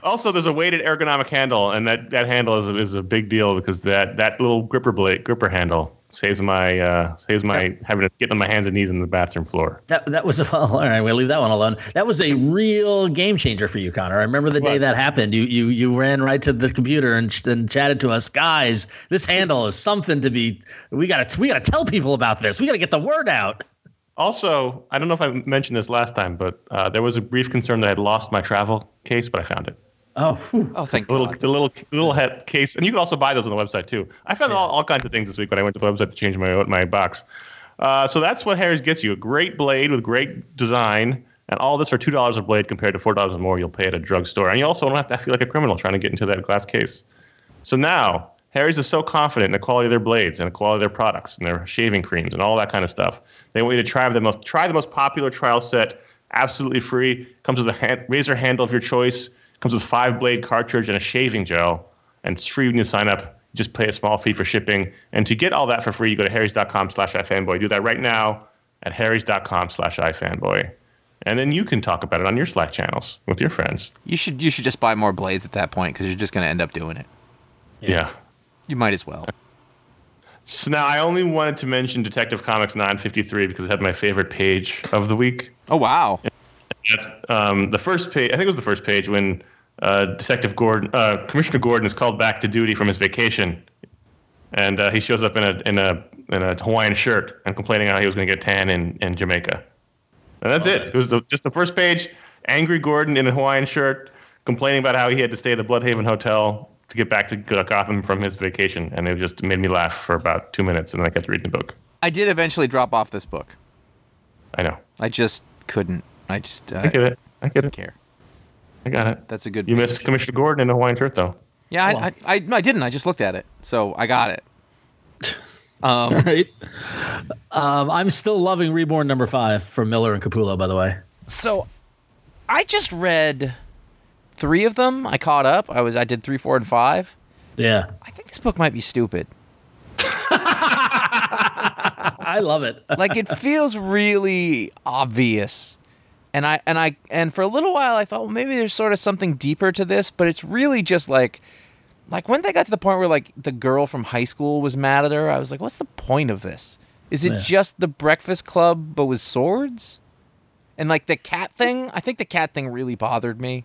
Also, there's a weighted ergonomic handle, and that, that handle is a, is a big deal because that, that little gripper blade gripper handle saves my uh, saves my that, having to get on my hands and knees on the bathroom floor. That that was a well, all right. We'll leave that one alone. That was a real game changer for you, Connor. I remember the day that happened. You you you ran right to the computer and and chatted to us, guys. This handle is something to be. We gotta we gotta tell people about this. We gotta get the word out. Also, I don't know if I mentioned this last time, but uh, there was a brief concern that I had lost my travel case, but I found it. Oh, whew. oh, thank the little, God. The little little head case, and you can also buy those on the website too. I found yeah. all, all kinds of things this week when I went to the website to change my my box. Uh, so that's what Harry's gets you: a great blade with great design, and all this for two dollars a blade compared to four dollars or more you'll pay at a drugstore. And you also don't have to feel like a criminal trying to get into that glass case. So now Harry's is so confident in the quality of their blades and the quality of their products and their shaving creams and all that kind of stuff. They want you to try the most try the most popular trial set, absolutely free. Comes with a hand, razor handle of your choice. Comes with five blade cartridge and a shaving gel, and it's free when you sign up. Just pay a small fee for shipping. And to get all that for free, you go to harrys.com slash iFanboy. Do that right now at harrys.com slash iFanboy. And then you can talk about it on your Slack channels with your friends. You should you should just buy more blades at that point because you're just going to end up doing it. Yeah. yeah. You might as well. So now I only wanted to mention Detective Comics nine fifty-three because it had my favorite page of the week. Oh, wow. And that's um, the first page. I think it was the first page when uh, Detective Gordon, uh, Commissioner Gordon is called back to duty from his vacation. And uh, he shows up in a in a, in a Hawaiian shirt and complaining how he was going to get tan in, in Jamaica. And that's it. It was the, just the first page. Angry Gordon in a Hawaiian shirt, complaining about how he had to stay at the Bloodhaven Hotel to get back to Gotham from his vacation. And it just made me laugh for about two minutes, and then I kept reading the book. I did eventually drop off this book. I know. I just couldn't. I just uh, I get it. I get it. Didn't care. I got it. That's a good. You page. Missed Commissioner Gordon in a Hawaiian shirt, though. Yeah, I, I, I, I didn't. I just looked at it, so I got it. Um, All right. um, I'm still loving Reborn number five from Miller and Capullo, by the way. So I just read three of them. I caught up. I was I did three, four, and five. Yeah. I think this book might be stupid. I love it. Like, it feels really obvious. And I and I and for a little while I thought, well, maybe there's sort of something deeper to this, but it's really just like Like, when they got to the point where, like, the girl from high school was mad at her, I was like, what's the point of this? Is it yeah. just the Breakfast Club, but with swords? And, like, the cat thing? I think the cat thing really bothered me.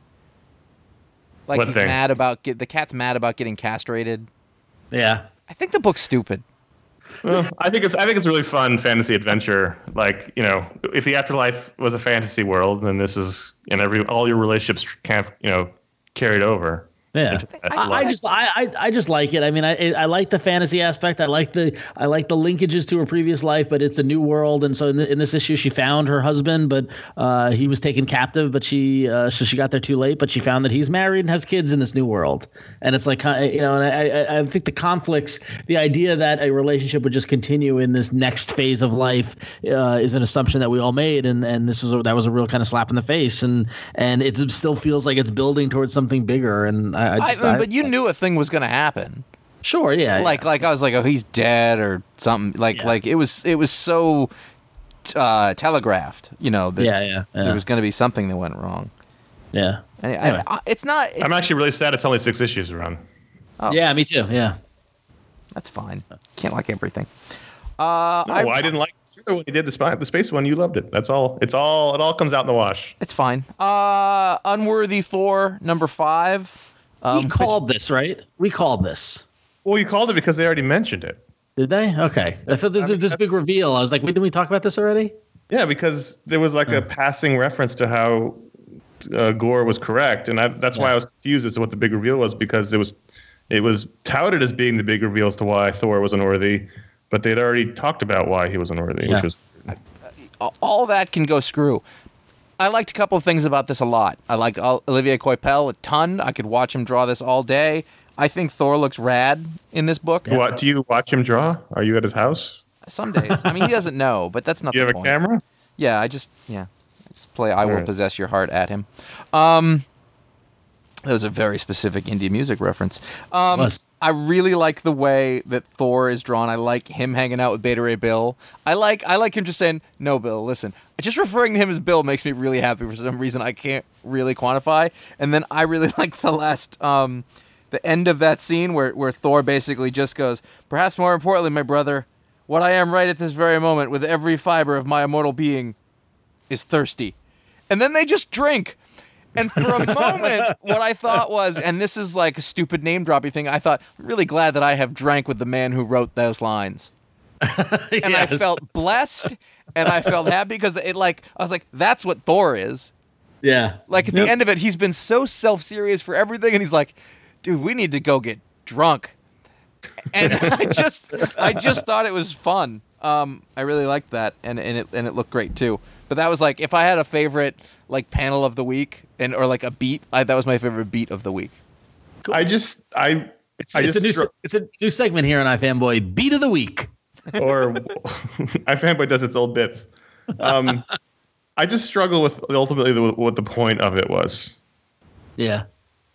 Like, what he's thing? mad about... Get, the cat's mad about getting castrated. Yeah. I think the book's stupid. Well, I think it's I think it's a really fun fantasy adventure. Like, you know, if the afterlife was a fantasy world, then this is... And every all your relationships can, you know, carried over. Yeah, I, I just I I just like it. I mean, I I like the fantasy aspect. I like the I like the linkages to her previous life, but it's a new world. And so in, the, in this issue, she found her husband, but uh, he was taken captive. But she uh, so she got there too late. But she found that he's married and has kids in this new world. And it's like, you know, and I I think the conflicts, the idea that a relationship would just continue in this next phase of life uh, is an assumption that we all made. And and this is a, that was a real kind of slap in the face. And and it still feels like it's building towards something bigger. And I, I just, I, I, but you I, knew a thing was going to happen. Sure, yeah. Like, yeah. like I was like, oh, he's dead or something. Like, yeah. like it was, it was so uh, telegraphed. You know, that yeah, yeah, yeah. there was going to be something that went wrong. Yeah, and anyway. I, I, it's not. It's, I'm actually really sad. It's only six issues around. Oh. Yeah, me too. Yeah, that's fine. Can't like everything. Uh, no, I, I didn't like the other one. You did the spy, the space one. You loved it. That's all. It's all. It all comes out in the wash. It's fine. Uh, Unworthy Thor number five. Um, we called this, right? We called this. Well, you called it because they already mentioned it. Did they? Okay. I thought this, I mean, this big reveal. I was like, wait, didn't we talk about this already? Yeah, because there was like oh. a passing reference to how uh, Gore was correct, and I, that's yeah. why I was confused as to what the big reveal was, because it was it was touted as being the big reveal as to why Thor was unworthy, but they'd already talked about why he was unworthy. Yeah. Which was all that can go screw. I liked a couple of things about this a lot. I like Olivier Coipel a ton. I could watch him draw this all day. I think Thor looks rad in this book. What, do you watch him draw? Are you at his house? Some days. I mean, he doesn't know, but that's not do the point. You have a camera? Yeah, I just yeah, I just play all I Will right. Possess Your Heart at him. Um, that was a very specific indie music reference. Um, Must. I really like the way that Thor is drawn. I like him hanging out with Beta Ray Bill. I like I like him just saying, no, Bill, listen. Just referring to him as Bill makes me really happy for some reason I can't really quantify. And then I really like the last, um, the end of that scene where, where Thor basically just goes, perhaps more importantly, my brother, what I am right at this very moment with every fiber of my immortal being is thirsty. And then they just drink. And for a moment, what I thought was, and this is like a stupid name-droppy thing, I thought, I'm really glad that I have drank with the man who wrote those lines. yes. And I felt blessed, and I felt happy, because it like I was like, that's what Thor is. Yeah. Like, at yep. the end of it, he's been so self-serious for everything, and he's like, dude, we need to go get drunk. And I just I just thought it was fun. Um, I really liked that, and, and it and it looked great, too. But that was like, if I had a favorite, like, panel of the week, and or like a beat, I, that was my favorite beat of the week. Cool. I just, I, it's, I it's just, a new, dro- it's a new segment here on iFanboy, Beat of the Week. Or iFanboy does its old bits. Um, I just struggle with ultimately the, what the point of it was. Yeah.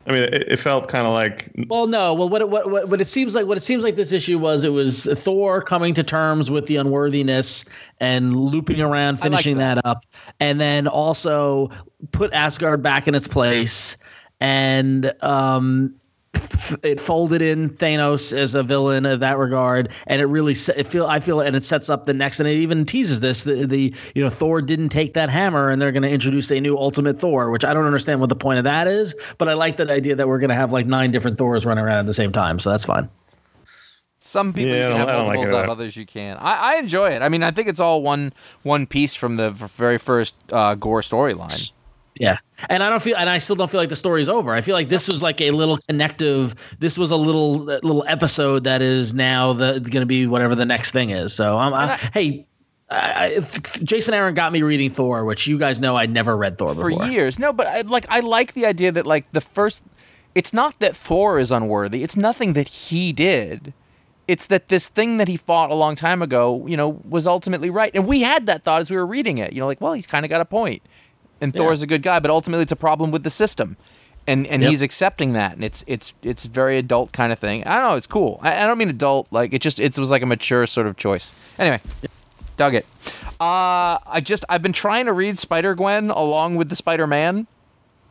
I mean, it, it felt kind of like. Well, no. Well, what it, what what it seems like what it seems like this issue was, it was Thor coming to terms with the unworthiness and looping around, finishing like that. that up, and then also put Asgard back in its place, and um, f- it folded in Thanos as a villain of that regard, and it really it feel I feel and it sets up the next, and it even teases this the, the you know Thor didn't take that hammer, and they're going to introduce a new Ultimate Thor, which I don't understand what the point of that is, but I like that idea that we're going to have like nine different Thors running around at the same time, so that's fine. Some people yeah, you can have multiples like of, others you can. I, I enjoy it. I mean, I think it's all one one piece from the very first uh, Gore storyline. Yeah, and I don't feel, and I still don't feel like the story's over. I feel like this was like a little connective. This was a little little episode that is now the going to be whatever the next thing is. So I'm I, I, hey. I, Jason Aaron got me reading Thor, which you guys know I'd never read Thor before. For years. No, but I, like I like the idea that like the first. It's not that Thor is unworthy. It's nothing that he did. It's that this thing that he fought a long time ago, you know, was ultimately right. And we had that thought as we were reading it. You know, like, well, he's kind of got a point. And yeah. Thor's a good guy, but ultimately it's a problem with the system. And and yep. he's accepting that. And it's it's it's very adult kind of thing. I don't know. It's cool. I, I don't mean adult. Like, it just it was like a mature sort of choice. Anyway, yeah. Dug it. Uh, I just, I've been trying to read Spider-Gwen along with the Spider-Man.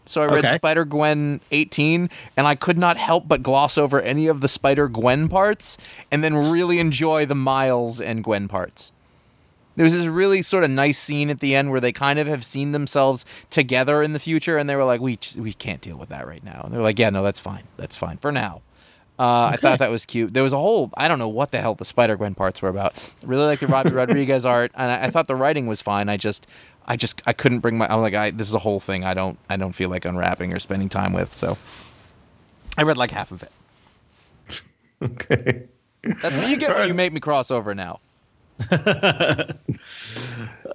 So I read okay. Spider-Gwen eighteen, and I could not help but gloss over any of the Spider-Gwen parts and then really enjoy the Miles and Gwen parts. There was this really sort of nice scene at the end where they kind of have seen themselves together in the future, and they were like, we we can't deal with that right now. And they were like, yeah, no, that's fine. That's fine for now. Uh, okay. I thought that was cute. There was a whole, I don't know what the hell the Spider-Gwen parts were about. I really like the Robbie Rodriguez art, and I, I thought the writing was fine. I just... I just I couldn't bring my I'm like I this is a whole thing I don't I don't feel like unwrapping or spending time with, so I read like half of it. Okay. That's what you get when you make me cross over now.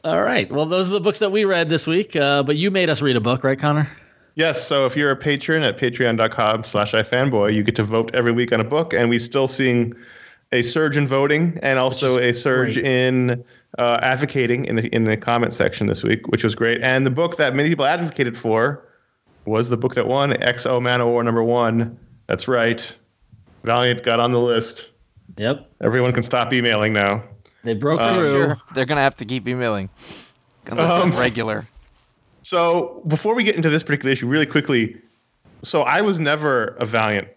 All right. Well, those are the books that we read this week, uh, but you made us read a book, right, Connor? Yes, so if you're a patron at patreon dot com slash iFanboy, you get to vote every week on a book, and we're still seeing a surge in voting and also a surge great. in Uh, advocating in the in the comment section this week, which was great. And the book that many people advocated for was the book that won, X O Man of War number one. That's right. Valiant got on the list. Yep. Everyone can stop emailing now. They broke um, through. Sure. They're going to have to keep emailing. Unless um, it's regular. So before we get into this particular issue, really quickly. So I was never a Valiant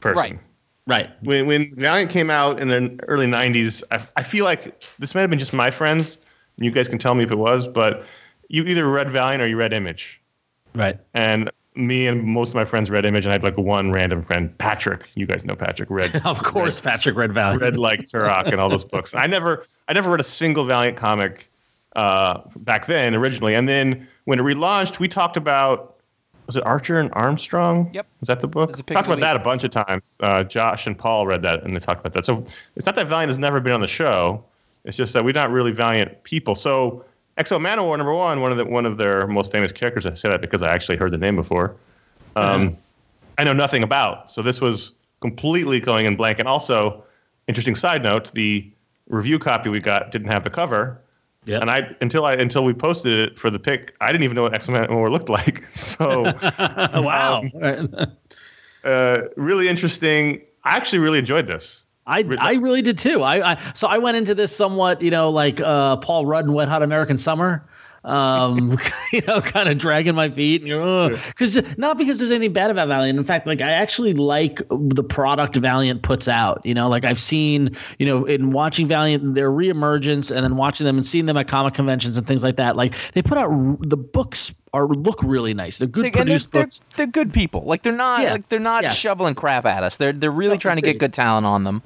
person. Right. Right. When when Valiant came out in the early nineties, I, I feel like this might have been just my friends. You guys can tell me if it was, but you either read Valiant or you read Image. Right. And me and most of my friends read Image, and I had like one random friend, Patrick. You guys know Patrick read. Of course, read, Patrick read Valiant. Read like Turok and all those books. I never I never read a single Valiant comic uh, back then originally. And then when it relaunched, we talked about. Was it Archer and Armstrong? Yep. Was that the book? We talked about that a bunch of times. Uh, Josh and Paul read that, and they talked about that. So it's not that Valiant has never been on the show. It's just that we're not really Valiant people. So X O Man of War number one, one of the, one of their most famous characters. I say that because I actually heard the name before. Um, mm-hmm. I know nothing about. So this was completely going in blank. And also, interesting side note: the review copy we got didn't have the cover. Yeah, and I until I until we posted it for the pick, I didn't even know what X-Men War looked like. So, wow, uh, really interesting. I actually really enjoyed this. I I really did too. I, I so I went into this somewhat, you know, like uh, Paul Rudd in Wet Hot American Summer. um you know kind of dragging my feet and you're because not because there's anything bad about Valiant. In fact, like I actually like the product Valiant puts out, you know, like I've seen, you know, in watching Valiant, their reemergence, and then watching them and seeing them at comic conventions and things like that, like they put out r- the books are look really nice. They're good they're, produced they're, books. They're, they're good people. Like they're not yeah. like they're not yeah. shoveling crap at us. They're they're really That's trying to get good talent on them.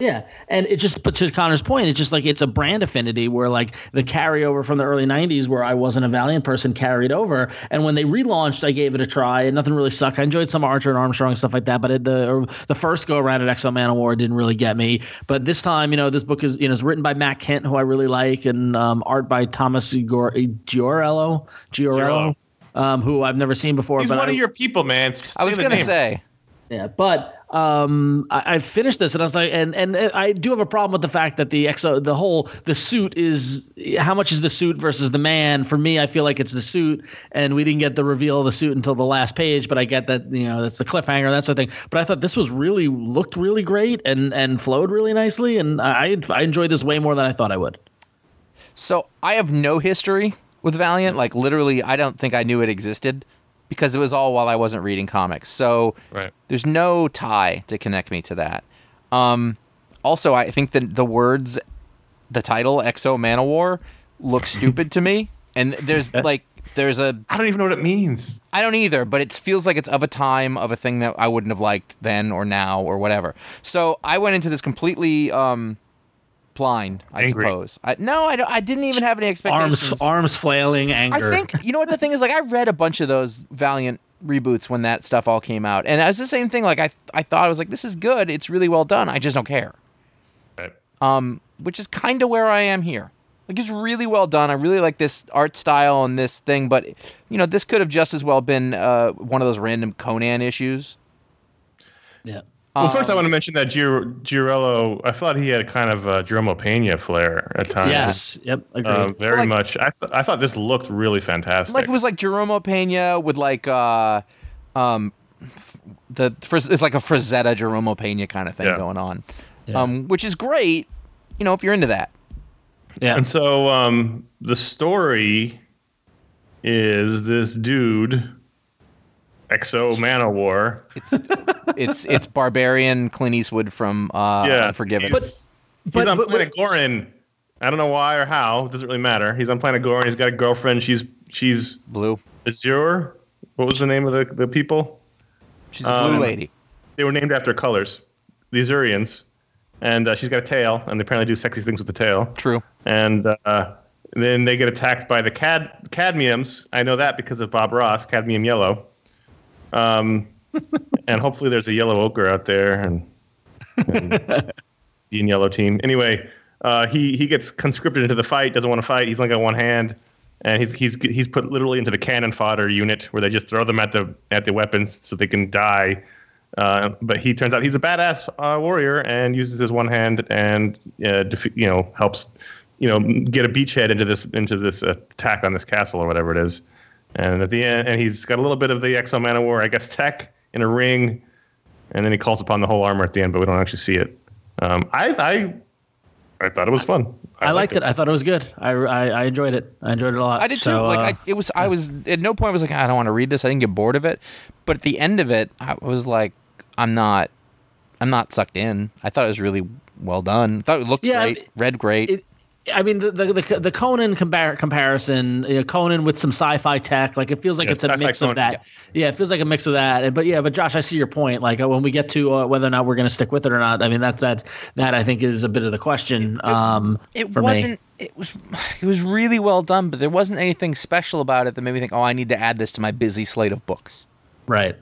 Yeah, and it just, but to Connor's point, it's just like it's a brand affinity where like the carryover from the early nineties where I wasn't a Valiant person carried over, and when they relaunched, I gave it a try, and nothing really sucked. I enjoyed some Archer and Armstrong and stuff like that, but it, the the first go-around at X O Man of War didn't really get me. But this time, you know, this book is, you know, it's written by Matt Kent, who I really like, and um, art by Thomas Gior- Giorello, Giorello, um, who I've never seen before. He's but one I, of your people, man. I was going to say. Yeah, but Um, I, I finished this and I was like, and and I do have a problem with the fact that the exo, the whole, the suit is, how much is the suit versus the man? For me, I feel like it's the suit, and we didn't get the reveal of the suit until the last page, but I get that, you know, that's the cliffhanger, that sort of thing. But I thought this was really, looked really great and, and flowed really nicely, and I I enjoyed this way more than I thought I would. So I have no history with Valiant. Like, literally, I don't think I knew it existed, because it was all while I wasn't reading comics. So right. There's no tie to connect me to that. Um, also, I think that the words, the title, Exo Manowar, look stupid to me. And there's like, there's a... I don't even know what it means. I don't either, but it feels like it's of a time, of a thing that I wouldn't have liked then or now or whatever. So I went into this completely... Um, blind, I angry. Suppose. I, no, I, I didn't even have any expectations. Arms, arms flailing, anger. I think, you know what the thing is, like, I read a bunch of those Valiant reboots when that stuff all came out, and it was the same thing. Like, I I thought, I was like, this is good, it's really well done, I just don't care. Right. Um, which is kind of where I am here. Like, it's really well done, I really like this art style and this thing, but, you know, this could have just as well been uh, one of those random Conan issues. Yeah. Well, first I want to mention that Gir- Girello, I thought he had kind of a Jerome Pena flair at times. Yes, yep, agree. Uh, very like, much. I th- I thought this looked really fantastic. Like, it was like Jerome Pena with like uh, um, the it's like a Frazetta Jerome Pena kind of thing yeah. going on, yeah. um, which is great. You know, if you're into that. Yeah. And so um, the story is this dude. Exo Manowar. It's it's it's barbarian Clint Eastwood from uh, yes, Unforgiven. But, he's but, on but, Planet but, Gorin. I don't know why or how. It doesn't really matter. He's on Planet Gorin. He's got a girlfriend. She's she's blue. Azure. What was the name of the, the people? She's um, a blue lady. They were named after colors. The Azurians. And uh, she's got a tail. And they apparently do sexy things with the tail. True. And... Uh, then they get attacked by the cad cadmiums. I know that because of Bob Ross. Cadmium Yellow. Um, and hopefully there's a yellow ochre out there and, and the yellow team. Anyway, uh, he, he gets conscripted into the fight, doesn't want to fight. He's only got one hand and he's, he's, he's put literally into the cannon fodder unit where they just throw them at the, at the weapons so they can die. Uh, but he turns out he's a badass uh, warrior and uses his one hand and, uh, def- you know, helps, you know, get a beachhead into this, into this attack on this castle or whatever it is. And at the end, and he's got a little bit of the Exo Manowar, I guess, tech in a ring, and then he calls upon the whole armor at the end, but we don't actually see it. Um, I, I, I thought it was fun. I, I liked it. it. I thought it was good. I, I, I enjoyed it. I enjoyed it a lot. I did so, too. Like uh, I, it was. I was at no point I was like, I don't want to read this. I didn't get bored of it. But at the end of it, I was like, I'm not, I'm not sucked in. I thought it was really well done. I thought it looked yeah, great, it, read great. It, I mean, the the the, the Conan compar- comparison, you know, Conan with some sci-fi tech, like it feels like yeah, it's a mix Conan, of that. Yeah. yeah, it feels like a mix of that. And, but yeah, but Josh, I see your point. Like when we get to uh, whether or not we're going to stick with it or not, I mean that that that I think is a bit of the question. Um, it, it for wasn't. Me. It was it was really well done, but there wasn't anything special about it that made me think, oh, I need to add this to my busy slate of books. Right.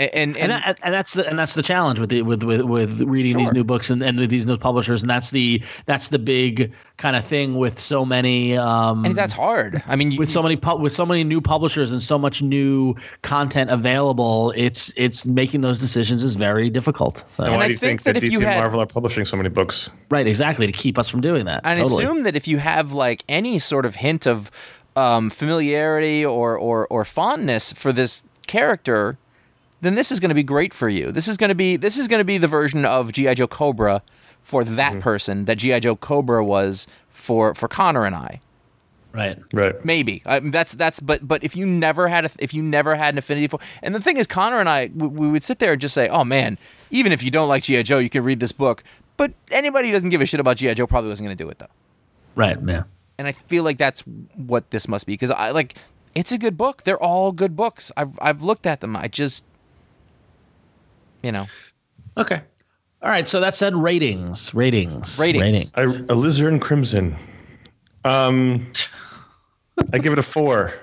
And and, and, and, that, and that's the and that's the challenge with the, with with with reading sure. these new books and, and these new publishers, and that's the that's the big kind of thing with so many. Um, and that's hard. I mean, you, with so many pu- with so many new publishers and so much new content available, it's it's making those decisions is very difficult. So. And why and do you think, think that, that D C and Marvel are publishing so many books? Right, exactly, to keep us from doing that. And totally. I assume that if you have like any sort of hint of um, familiarity or, or or fondness for this character. Then this is going to be great for you. This is going to be this is going to be the version of G I. Joe Cobra for that mm-hmm. person that G I. Joe Cobra was for, for Connor and I. Right, right. Maybe I, that's that's. But but if you never had a, if you never had an affinity for, and the thing is, Connor and I we, we would sit there and just say, oh man, even if you don't like G I. Joe, you can read this book. But anybody who doesn't give a shit about G I. Joe probably wasn't going to do it though. Right, yeah. And I feel like that's what this must be because I like it's a good book. They're all good books. I've I've looked at them. I just. You know, okay, all right. So that said, ratings, ratings, ratings. ratings. I, a lizard in crimson. Um, I give it a four.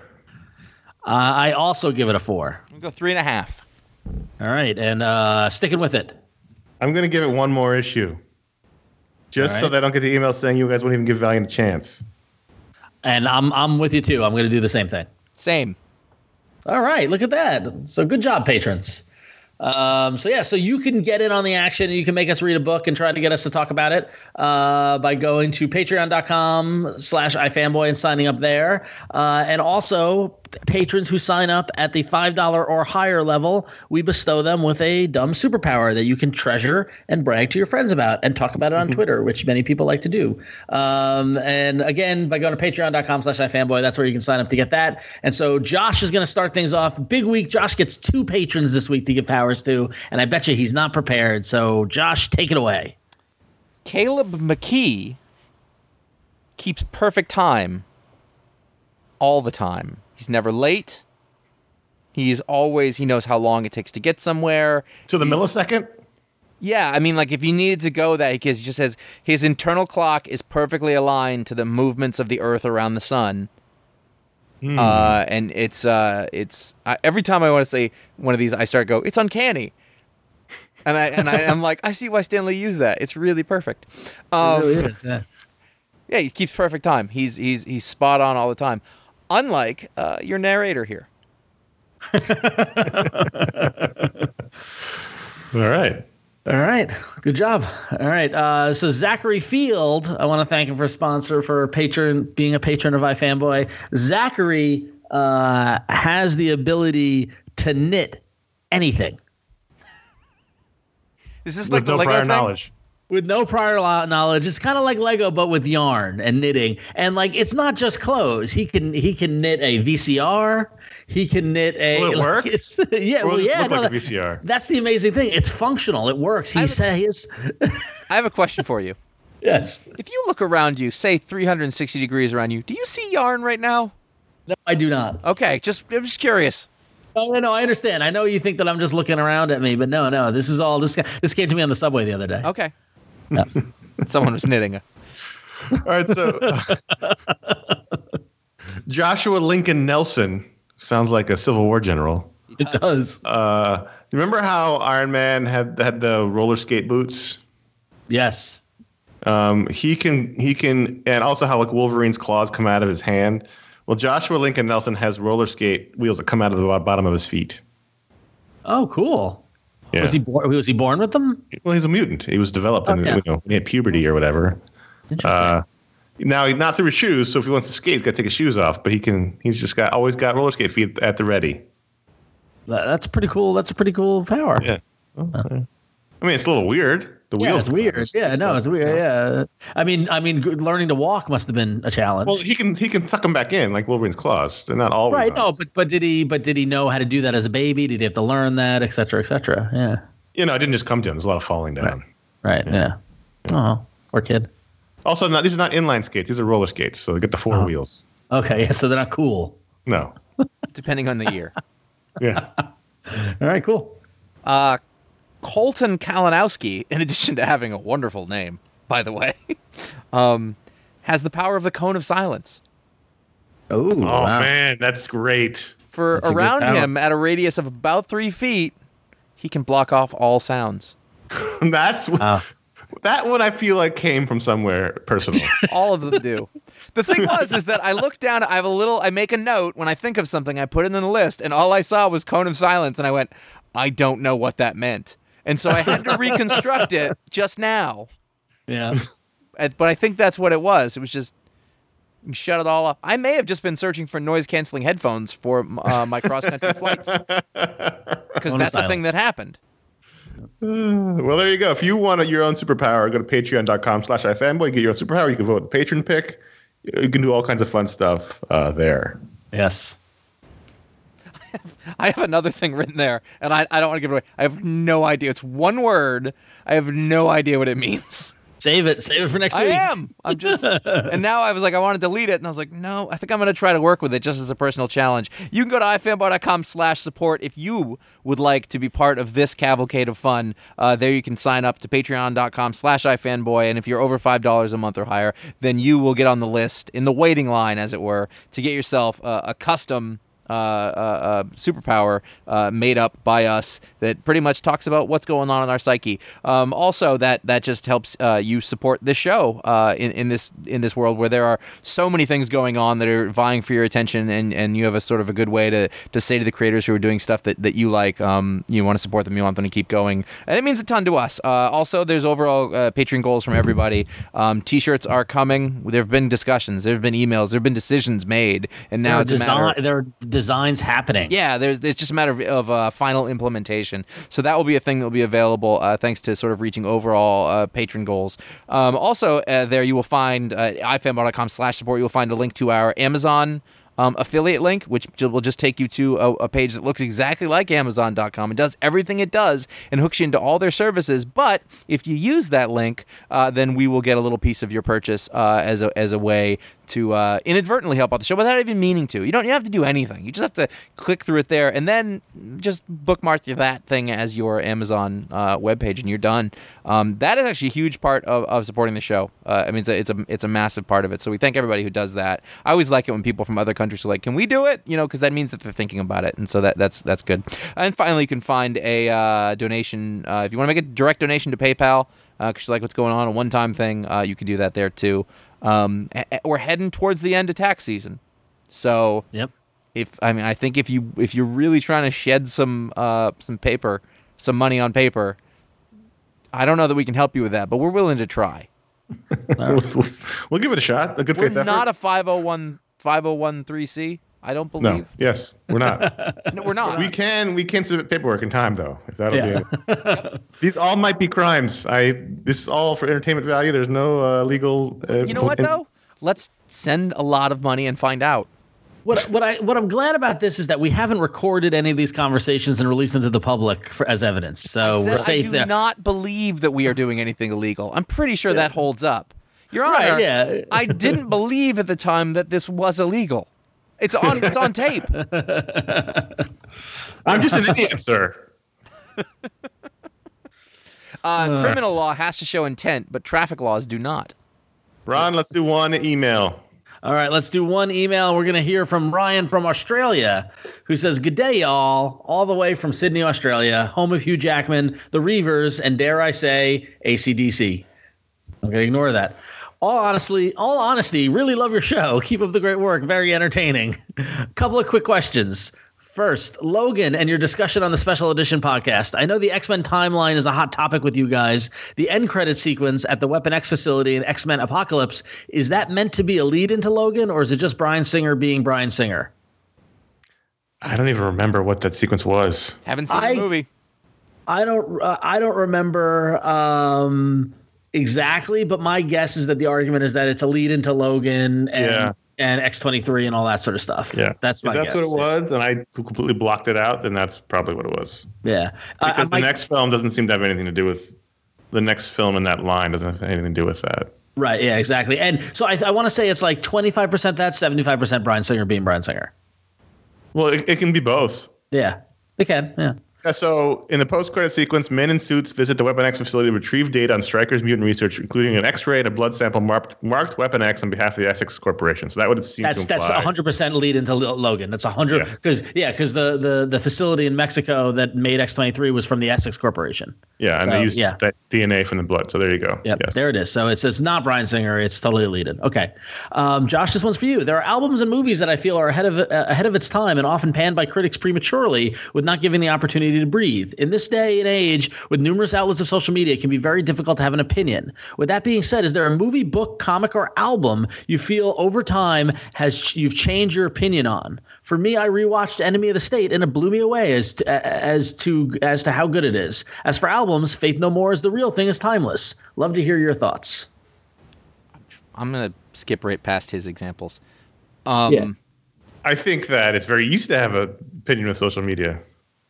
Uh, I also give it a four. I'll go three and a half. All right, and uh, sticking with it. I'm gonna give it one more issue, just right. so that I don't get the email saying you guys won't even give Valiant a chance. And I'm I'm with you too. I'm gonna do the same thing. Same. All right, look at that. So good job, patrons. Um, so yeah, so you can get in on the action. You can make us read a book and try to get us to talk about it uh, by going to patreon dot com slash iFanboy and signing up there. Uh, and also, patrons who sign up at the five dollars or higher level, we bestow them with a dumb superpower that you can treasure and brag to your friends about and talk about it on Twitter, which many people like to do. Um, and again, by going to patreon dot com slash iFanboy, that's where you can sign up to get that. And so Josh is going to start things off. Big week. Josh gets two patrons this week to give powers to, and I bet you he's not prepared. So Josh, take it away. Caleb McKee keeps perfect time all the time. He's never late. He's always, he knows how long it takes to get somewhere. To the He's, millisecond? Yeah, I mean, like, if you needed to go that, because he just says his internal clock is perfectly aligned to the movements of the Earth around the sun. Mm. Uh, and it's, uh, it's uh, every time I want to say one of these, I start to go, it's uncanny. And, I, and I, I'm like, I see why Stan Lee used that. It's really perfect. Um, it really is, yeah. Yeah, he keeps perfect time. He's, he's, he's spot on all the time. Unlike uh, your narrator here. All right. All right. Good job. All right. Uh, so Zachary Field, I want to thank him for sponsor, for patron, being a patron of iFanboy. Zachary uh, has the ability to knit anything. This is like with no the Lego prior thing? Knowledge. With no prior knowledge, it's kind of like Lego, but with yarn and knitting. And like, it's not just clothes. He can he can knit a V C R. He can knit a. Will it work? Like it's, yeah, well, yeah. Look no, like a V C R. That's the amazing thing. It's functional. It works. He I says. A, I have a question for you. Yes. If you look around you, say three hundred sixty degrees around you, do you see yarn right now? No, I do not. Okay, just I'm just curious. Oh, no, no, I understand. I know you think that I'm just looking around at me, but no, no, this is all this. This came to me on the subway the other day. Okay. No. Someone was knitting. All right, so uh, Joshua Lincoln Nelson sounds like a Civil War general. It does. Uh, remember how Iron Man had had the roller skate boots? Yes. Um, he can he can, and also how like Wolverine's claws come out of his hand. Well, Joshua Lincoln Nelson has roller skate wheels that come out of the bottom of his feet. Oh, cool. Yeah. Was he born? Was he born with them? Well, he's a mutant. He was developed, oh, in, yeah. you know, when he had puberty or whatever. Interesting. Uh, now he's not through his shoes, so if he wants to skate, he's got to take his shoes off. But he can. He's just got always got roller skate feet at the ready. That's pretty cool. That's a pretty cool power. Yeah. Okay. I mean, it's a little weird. The yeah, wheels. It's weird. Yeah. No, it's weird. Yeah. I mean, I mean, learning to walk must have been a challenge. Well, he can he can tuck them back in like Wolverine's claws. They're not always right. On. No, but but did he but did he know how to do that as a baby? Did he have to learn that, et cetera, et cetera? Yeah. You know, it didn't just come to him. There's a lot of falling down. Right. right. Yeah. yeah. Oh, poor kid. Also, not these are not inline skates. These are roller skates. So they get the four oh. wheels. Okay. Yeah. So they're not cool. No. Depending on the year. Yeah. All right. Cool. Uh. Colton Kalinowski, in addition to having a wonderful name, by the way, um, has the power of the Cone of Silence. Ooh, oh, wow. Man, that's great. For that's around him, at a radius of about three feet, he can block off all sounds. That's uh. That one I feel like came from somewhere personal. All of them do. The thing was is that I look down, I have a little, I make a note when I think of something, I put it in the list, and all I saw was Cone of Silence, and I went, I don't know what that meant. And so I had to reconstruct it just now. Yeah. But I think that's what it was. It was just shut it all up. I may have just been searching for noise-canceling headphones for uh, my cross-country flights. Because that's the thing that happened. Well, there you go. If you want your own superpower, go to patreon dot com slash iFanboy. Get your own superpower. You can vote with the patron pick. You can do all kinds of fun stuff uh, there. Yes. I have another thing written there, and I, I don't want to give it away. I have no idea. It's one word. I have no idea what it means. Save it. Save it for next I week. I am. I'm just. And now I was like, I want to delete it, and I was like, no, I think I'm going to try to work with it just as a personal challenge. You can go to ifanboy dot com slash support if you would like to be part of this cavalcade of fun. Uh, there you can sign up to patreon dot com slash ifanboy, and if you're over five dollars a month or higher, then you will get on the list in the waiting line, as it were, to get yourself uh, a custom uh, uh, uh, superpower uh, made up by us that pretty much talks about what's going on in our psyche. Um, also, that that just helps uh, you support this show uh, in, in this in this world where there are so many things going on that are vying for your attention, and, and you have a sort of a good way to, to say to the creators who are doing stuff that, that you like, um, you want to support them, you want them to keep going. And it means a ton to us. Uh, also, there's overall uh, Patreon goals from everybody. Um, t-shirts are coming. There have been discussions. There have been emails. There have been decisions made. And now it's a matter of, there are designs happening. Yeah, there's it's just a matter of, of uh, final implementation. So that will be a thing that will be available uh, thanks to sort of reaching overall uh, patron goals. Um, also, uh, there you will find uh, ifanboy.com slash support. You'll find a link to our Amazon Um, affiliate link, which will just take you to a, a page that looks exactly like Amazon dot com and does everything it does and hooks you into all their services. But if you use that link, uh, then we will get a little piece of your purchase uh, as a as a way to uh, inadvertently help out the show without even meaning to. You don't you don't have to do anything. You just have to click through it there and then just bookmark that thing as your Amazon uh, webpage, and you're done. Um, that is actually a huge part of, of supporting the show. Uh, I mean, it's a, it's a it's a massive part of it. So we thank everybody who does that. I always like it when people from other countries are like, "Can we do it?" You know, because that means that they're thinking about it, and so that that's that's good. And finally, you can find a uh, donation uh, if you want to make a direct donation to PayPal because uh, you like what's going on, a one-time thing. Uh, you can do that there too. Um, we're heading towards the end of tax season, so yep. If I mean, I think if you if you're really trying to shed some uh, some paper, some money on paper, I don't know that we can help you with that, but we're willing to try. we'll, we'll, we'll give it a shot. A good faith effort. We're not a five oh one, five oh one three C. I don't believe. No. Yes, we're not. No, we're not. We can we can submit paperwork in time though. If that'll yeah. be. Yep. These all might be crimes. I this is all for entertainment value. There's no uh, legal. Uh, you know what though? Let's send a lot of money and find out. What what I what I'm glad about this is that we haven't recorded any of these conversations and released them to the public for, as evidence. So said, we're safe. I do there. not believe that we are doing anything illegal. I'm pretty sure yeah. that holds up. Your Honor, right, yeah. I didn't believe at the time that this was illegal. It's on. It's on tape. I'm just an idiot, sir. Uh, criminal law has to show intent, but traffic laws do not. Ron, let's do one email. All right, let's do one email. We're going to hear from Ryan from Australia, who says, "Good day, y'all, all the way from Sydney, Australia, home of Hugh Jackman, the Reavers, and dare I say, A C D C." I'm going to ignore that. All honestly, all honesty, really love your show. Keep up the great work. Very entertaining. Couple of quick questions. First, Logan and your discussion on the special edition podcast. I know the X-Men timeline is a hot topic with you guys. The end credit sequence at the Weapon X facility in X-Men Apocalypse, is that meant to be a lead into Logan, or is it just Bryan Singer being Bryan Singer? I don't even remember what that sequence was. Haven't seen I, the movie. I don't. Uh, I don't remember. Um, Exactly, but my guess is that the argument is that it's a lead into Logan and yeah. and X twenty-three and all that sort of stuff. Yeah, that's my if that's guess. What it was, and I completely blocked it out. Then that's probably what it was. Yeah, because uh, the my, next film doesn't seem to have anything to do with the next film in that line doesn't have anything to do with that. Right. Yeah. Exactly. And so I, I want to say it's like twenty-five percent that, seventy-five percent Bryan Singer being Bryan Singer. Well, it, it can be both. Yeah, it can. Yeah. So, in the post-credit sequence, men in suits visit the Weapon X facility to retrieve data on Stryker's mutant research, including an X-ray and a blood sample marked, marked Weapon X on behalf of the Essex Corporation. So that would seem that's, to imply. That's one hundred percent lead into Logan. That's one hundred percent because yeah, because yeah, the, the, the facility in Mexico that made X twenty-three was from the Essex Corporation. Yeah, so, and they used yeah. that D N A from the blood. So there you go. Yep, yes. There it is. So it's, it's not Bryan Singer. It's totally lead in. Okay. Um, Josh, this one's for you. There are albums and movies that I feel are ahead of uh, ahead of its time and often panned by critics prematurely with not giving the opportunity to breathe. In this day and age, with numerous outlets of social media, it can be very difficult to have an opinion. With that being said, is there a movie, book, comic, or album you feel over time has you've changed your opinion on? For me, I rewatched Enemy of the State, and it blew me away as to, as to as to how good it is. As for albums, Faith No More is the Real Thing is timeless. Love to hear your thoughts. I'm gonna skip right past his examples. Um, yeah. I think that it's very easy to have an opinion with social media.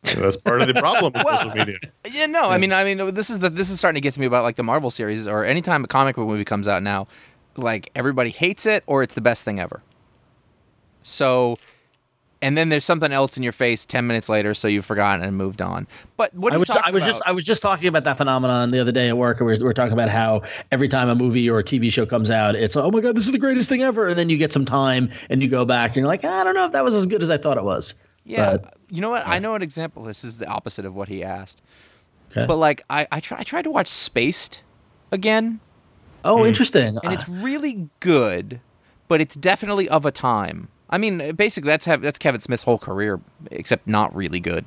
So that's part of the problem with well, social media. Yeah, no, I mean, I mean, this is the this is starting to get to me about like the Marvel series or anytime a comic book movie comes out now, like everybody hates it or it's the best thing ever. So, and then there's something else in your face ten minutes later, so you've forgotten and moved on. But what I was, I was about? just I was just talking about that phenomenon the other day at work. We were, we were talking about how every time a movie or a T V show comes out, it's like, oh my god, this is the greatest thing ever, and then you get some time and you go back and you're like, I don't know if that was as good as I thought it was. Yeah, but, you know what? Yeah. I know an example. This is the opposite of what he asked. Okay. But like, I I, try, I tried to watch Spaced again. Oh, mm. Interesting. And it's really good, but it's definitely of a time. I mean, basically, that's have, that's Kevin Smith's whole career, except not really good.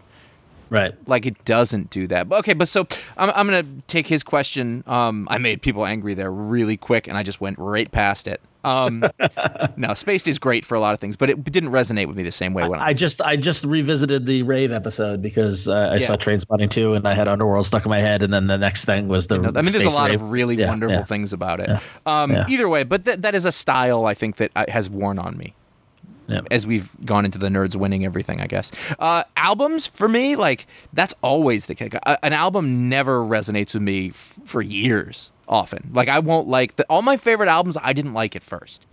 Right. Like, it doesn't do that. Okay, but so I'm, I'm going to take his question. Um, I made people angry there really quick, and I just went right past it. Um, no, Spaced is great for a lot of things, but it didn't resonate with me the same way. When I, I just I just revisited the rave episode because uh, I yeah. saw Trainspotting two, and I had Underworld stuck in my head, and then the next thing was the. You know, I mean, there's a lot rave. of really yeah, wonderful yeah. things about it. Yeah. Um, yeah. Either way, but th- that is a style I think that has worn on me. Yep. As we've gone into the nerds winning everything, I guess. Uh, albums, for me, like, that's always the kick. Uh, an album never resonates with me f- for years, often. Like, I won't like... The, all my favorite albums, I didn't like at first.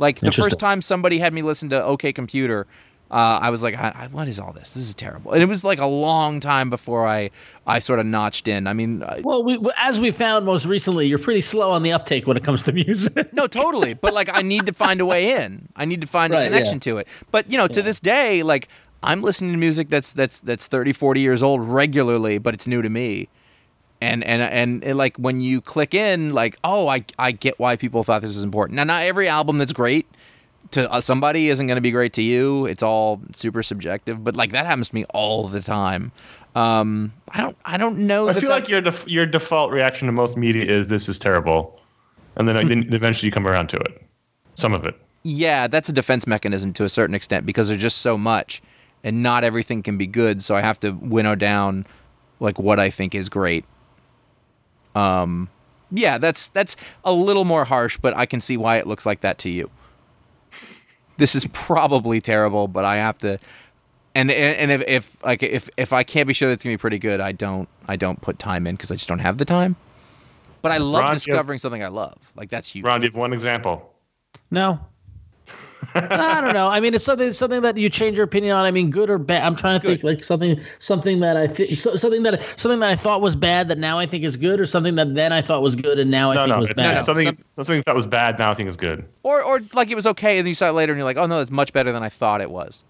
Like, the first time somebody had me listen to OK Computer, uh, I was like, I, I, what is all this? This is terrible. And it was, like, a long time before I, I sort of notched in. I mean... I, well, we, as we found most recently, you're pretty slow on the uptake when it comes to music. No, totally. But, like, I need to find a way in. I need to find right, a connection yeah. to it. But, you know, to yeah. this day, like, I'm listening to music that's that's that's thirty, forty years old regularly, but it's new to me. And, and, and, and like, when you click in, like, oh, I, I get why people thought this was important. Now, not every album that's great to somebody isn't going to be great to you. It's all super subjective. But, like, that happens to me all the time. Um, I don't I don't know. I that feel that... like your def- your default reaction to most media is this is terrible. And then, then eventually you come around to it. Some of it. Yeah, that's a defense mechanism to a certain extent because there's just so much. And not everything can be good. So I have to winnow down, like, what I think is great. Um, yeah, that's that's a little more harsh, but I can see why it looks like that to you. This is probably terrible, but I have to... And and, and if, if like if, if I can't be sure that it's gonna be pretty good, I don't I don't put time in because I just don't have the time. But I love Ron, discovering have, something I love. Like that's huge. Ron, do you have one example? No. I don't know. I mean, it's something something that you change your opinion on. I mean, good or bad. I'm trying to good. think like something something that I th- so, something that something that I thought was bad that now I think is good, or something that then I thought was good and now no, I think no, was it's bad. No, something something that was bad now I think is good. Or or like it was okay and then you saw it later and you're like, oh no, it's much better than I thought it was.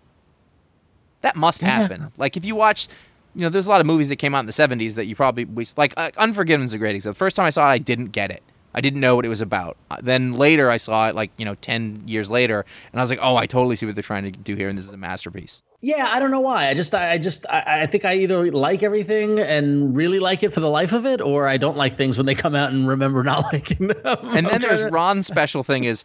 That must happen. Yeah. Like, if you watch, you know, there's a lot of movies that came out in the seventies that you probably, we, like, uh, Unforgiven's a great example. The first time I saw it, I didn't get it. I didn't know what it was about. Uh, then later I saw it, like, you know, ten years later, and I was like, oh, I totally see what they're trying to do here, and this is a masterpiece. Yeah, I don't know why. I just, I, I just, I, I think I either like everything and really like it for the life of it, or I don't like things when they come out and remember not liking them. And then there's Ron's special thing is,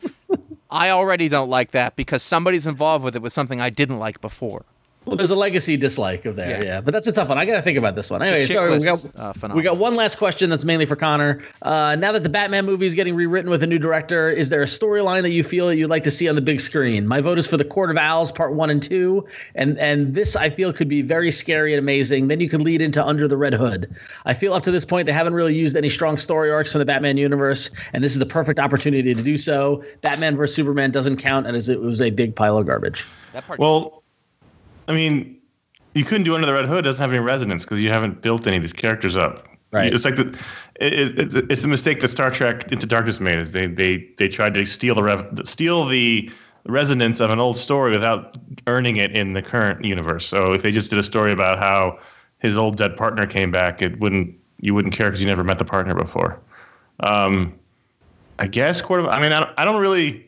I already don't like that because somebody's involved with it with something I didn't like before. Well, there's a legacy dislike of there, yeah. yeah. But that's a tough one. I got to think about this one. Anyway, sorry, we got uh, we got one last question that's mainly for Connor. Uh, now that the Batman movie is getting rewritten with a new director, is there a storyline that you feel you'd like to see on the big screen? My vote is for The Court of Owls Part One and Two, and and this I feel could be very scary and amazing. Then you could lead into Under the Red Hood. I feel up to this point they haven't really used any strong story arcs from the Batman universe, and this is the perfect opportunity to do so. Batman versus Superman doesn't count, and as it was a big pile of garbage. That part. Well. I mean, you couldn't do Under the Red Hood. It doesn't have any resonance because you haven't built any of these characters up. Right. It's like the, it, it, it's the mistake that Star Trek Into Darkness made. Is they they they tried to steal the rev, steal the resonance of an old story without earning it in the current universe. So if they just did a story about how his old dead partner came back, it wouldn't you wouldn't care because you never met the partner before. Um, I guess Court of. I mean, I don't, I don't really.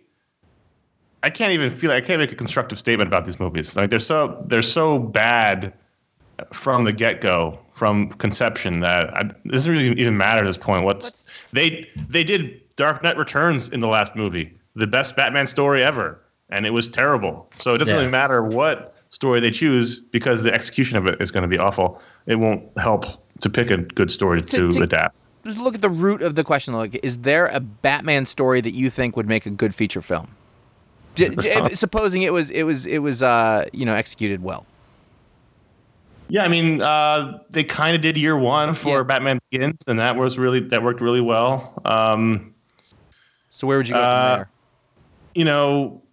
I can't even feel I can't make a constructive statement about these movies. Like they're so they're so bad from the get-go, from conception that I, it doesn't really even matter at this point. What's, What's they they did Dark Knight Returns in the last movie, the best Batman story ever, and it was terrible. So it doesn't yeah. really matter what story they choose because the execution of it is going to be awful. It won't help to pick a good story to, to, to adapt. Just look at the root of the question. Like, is there a Batman story that you think would make a good feature film? J- j- supposing it was it was it was uh, you know executed well. Yeah, I mean uh, they kind of did year one for yeah. Batman Begins, and that was really that worked really well. Um, so where would you go uh, from there? You know,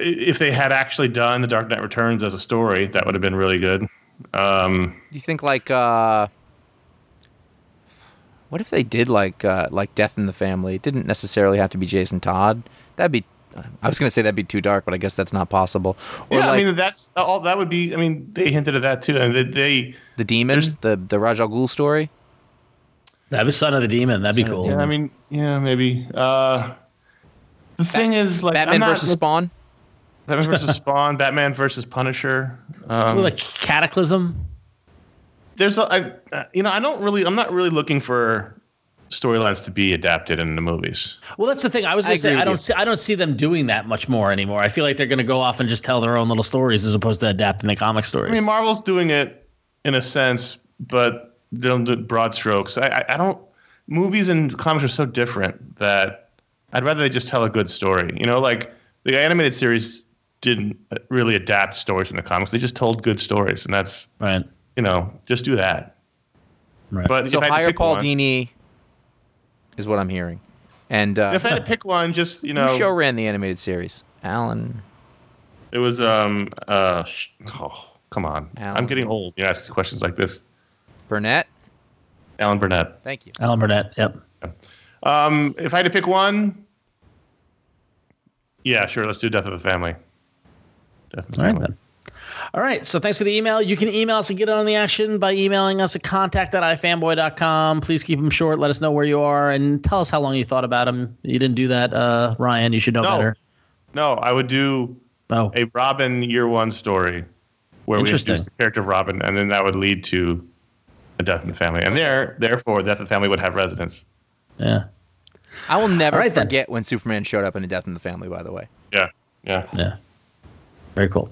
if they had actually done The Dark Knight Returns as a story, that would have been really good. Um, you think like, uh, what if they did like, uh, like Death in the Family? It didn't necessarily have to be Jason Todd. That'd be, I was going to say that'd be too dark, but I guess that's not possible. Or yeah, like, I mean, that's all that would be. I mean, they hinted at that too. And they, they the demon, the, the Ra's al Ghul story. That'd be Son of the Demon. That'd be Son cool. Yeah, I mean, yeah, maybe. Uh, the thing Bat- is, like, Batman I'm not, versus Spawn. Batman versus Spawn. Batman versus Punisher. Um, like Cataclysm. There's a, I, you know, I don't really, I'm not really looking for storylines to be adapted in the movies. Well, that's the thing. I was going to say I don't you. see I don't see them doing that much more anymore. I feel like they're going to go off and just tell their own little stories as opposed to adapting the comic stories. I mean, Marvel's doing it in a sense, but they don't do broad strokes. I, I, I don't. Movies and comics are so different that I'd rather they just tell a good story. You know, like the animated series didn't really adapt stories from the comics. They just told good stories, and that's right. You know, just do that. Right. But so hire Paul one, Dini is what I'm hearing. And uh, if I had to pick one, just you know, who show ran the animated series? Alan. It was um uh sh- oh come on Alan. I'm getting old. You know, asking questions like this. Burnett. Alan Burnett. Thank you. Alan Burnett. Yep. Um, if I had to pick one, yeah, sure. Let's do Death of a Family. Death of a All Family. Right, then. All right, so thanks for the email. You can email us and get on the action by emailing us at contact at i fanboy dot com. Please keep them short. Let us know where you are and tell us how long you thought about them. You didn't do that, uh, Ryan. You should know no. better. No, I would do oh. a Robin year one story where we introduce the character of Robin, and then that would lead to a Death in the Family. And there, therefore, Death in the Family would have resonance. Yeah. I will never right, forget then. when Superman showed up in A Death in the Family, by the way. Yeah, yeah. Yeah. Very cool.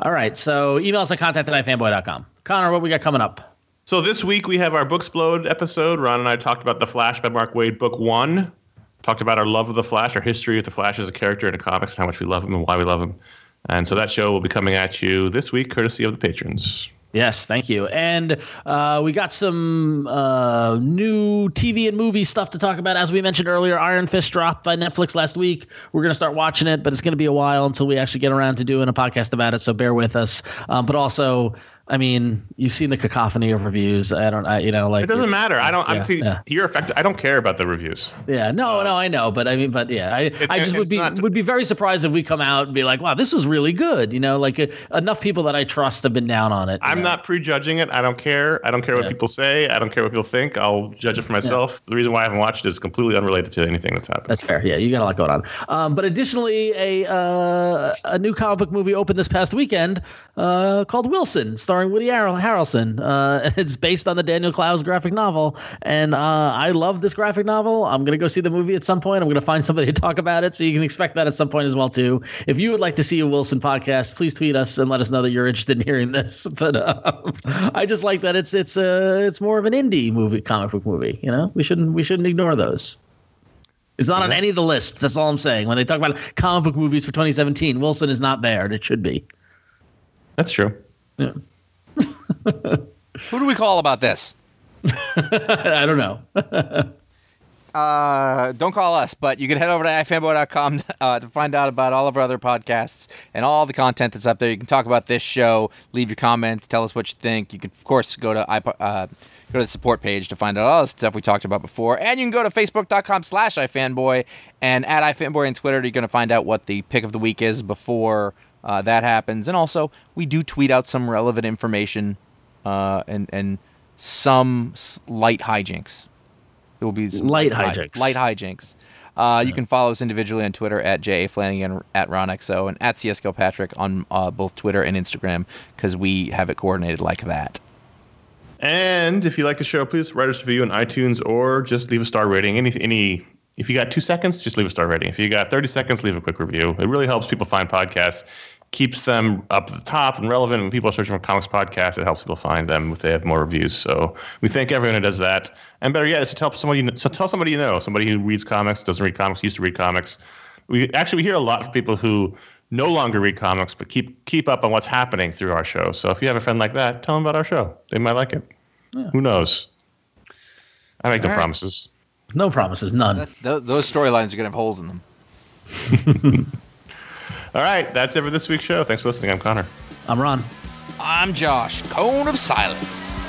All right. So email us at contact at i fanboy dot com. Connor, what we got coming up? So this week we have our Booksplode episode. Ron and I talked about The Flash by Mark Waid, book one. Talked about our love of The Flash, our history of The Flash as a character in the comics, and how much we love him and why we love him. And so that show will be coming at you this week, courtesy of the patrons. Yes, thank you. And uh, we got some uh, new T V and movie stuff to talk about. As we mentioned earlier, Iron Fist dropped by Netflix last week. We're going to start watching it, but it's going to be a while until we actually get around to doing a podcast about it, so bear with us. Um, but also, I mean, you've seen the cacophony of reviews. I don't, I, you know, like it doesn't matter. I don't. Yeah, I'm yeah. You're affected. I don't care about the reviews. Yeah, no, uh, no, I know, but I mean, but yeah, I, it, I just would be not, would be very surprised if we come out and be like, wow, this was really good. You know, like uh, enough people that I trust have been down on it. I'm know? not prejudging it. I don't care. I don't care what yeah. people say. I don't care what people think. I'll judge it for myself. Yeah. The reason why I haven't watched it is completely unrelated to anything that's happened. That's fair. Yeah, you got a lot going on. Um, but additionally, a uh, a new comic book movie opened this past weekend uh, called Wilson. Starring Woody Harrelson. Uh, it's based on the Daniel Clowes graphic novel, and uh, I love this graphic novel. I'm going to go see the movie at some point. I'm going to find somebody to talk about it, so you can expect that at some point as well, too. If you would like to see a Wilson podcast, please tweet us and let us know that you're interested in hearing this. But uh, I just like that it's it's uh, it's more of an indie movie, comic book movie. You know, we shouldn't we shouldn't ignore those. It's not on any of the lists. That's all I'm saying. When they talk about comic book movies for twenty seventeen, Wilson is not there, and it should be. That's true. Yeah. Who do we call about this? I don't know. uh, don't call us, but you can head over to i fanboy dot com uh, to find out about all of our other podcasts and all the content that's up there. You can talk about this show, leave your comments, tell us what you think. You can, of course, go to iPod, uh, go to the support page to find out all the stuff we talked about before. And you can go to facebook dot com slash i fanboy and at ifanboy on Twitter. You're going to find out what the pick of the week is before Uh, that happens, and also we do tweet out some relevant information uh, and and some light hijinks. It will be some light, light hijinks. Light hijinks. Uh, yeah. You can follow us individually on Twitter at J A Flanagan, at Ron X O, and at C S Kilpatrick on uh, both Twitter and Instagram because we have it coordinated like that. And if you like the show, please write us a review on iTunes or just leave a star rating. Any any. If you got two seconds, just leave a star rating. If you got thirty seconds, leave a quick review. It really helps people find podcasts, keeps them up at the top and relevant. When people are searching for comics podcasts, it helps people find them if they have more reviews. So we thank everyone who does that. And better yet, is to tell somebody you know, so tell somebody you know, somebody who reads comics, doesn't read comics, used to read comics. We actually we hear a lot from people who no longer read comics but keep keep up on what's happening through our show. So if you have a friend like that, tell them about our show. They might like it. Yeah. Who knows? I make All no right. promises. No promises, none. That, th- those storylines are going to have holes in them. All right, that's it for this week's show. Thanks for listening. I'm Connor. I'm Ron. I'm Josh. Cone of Silence.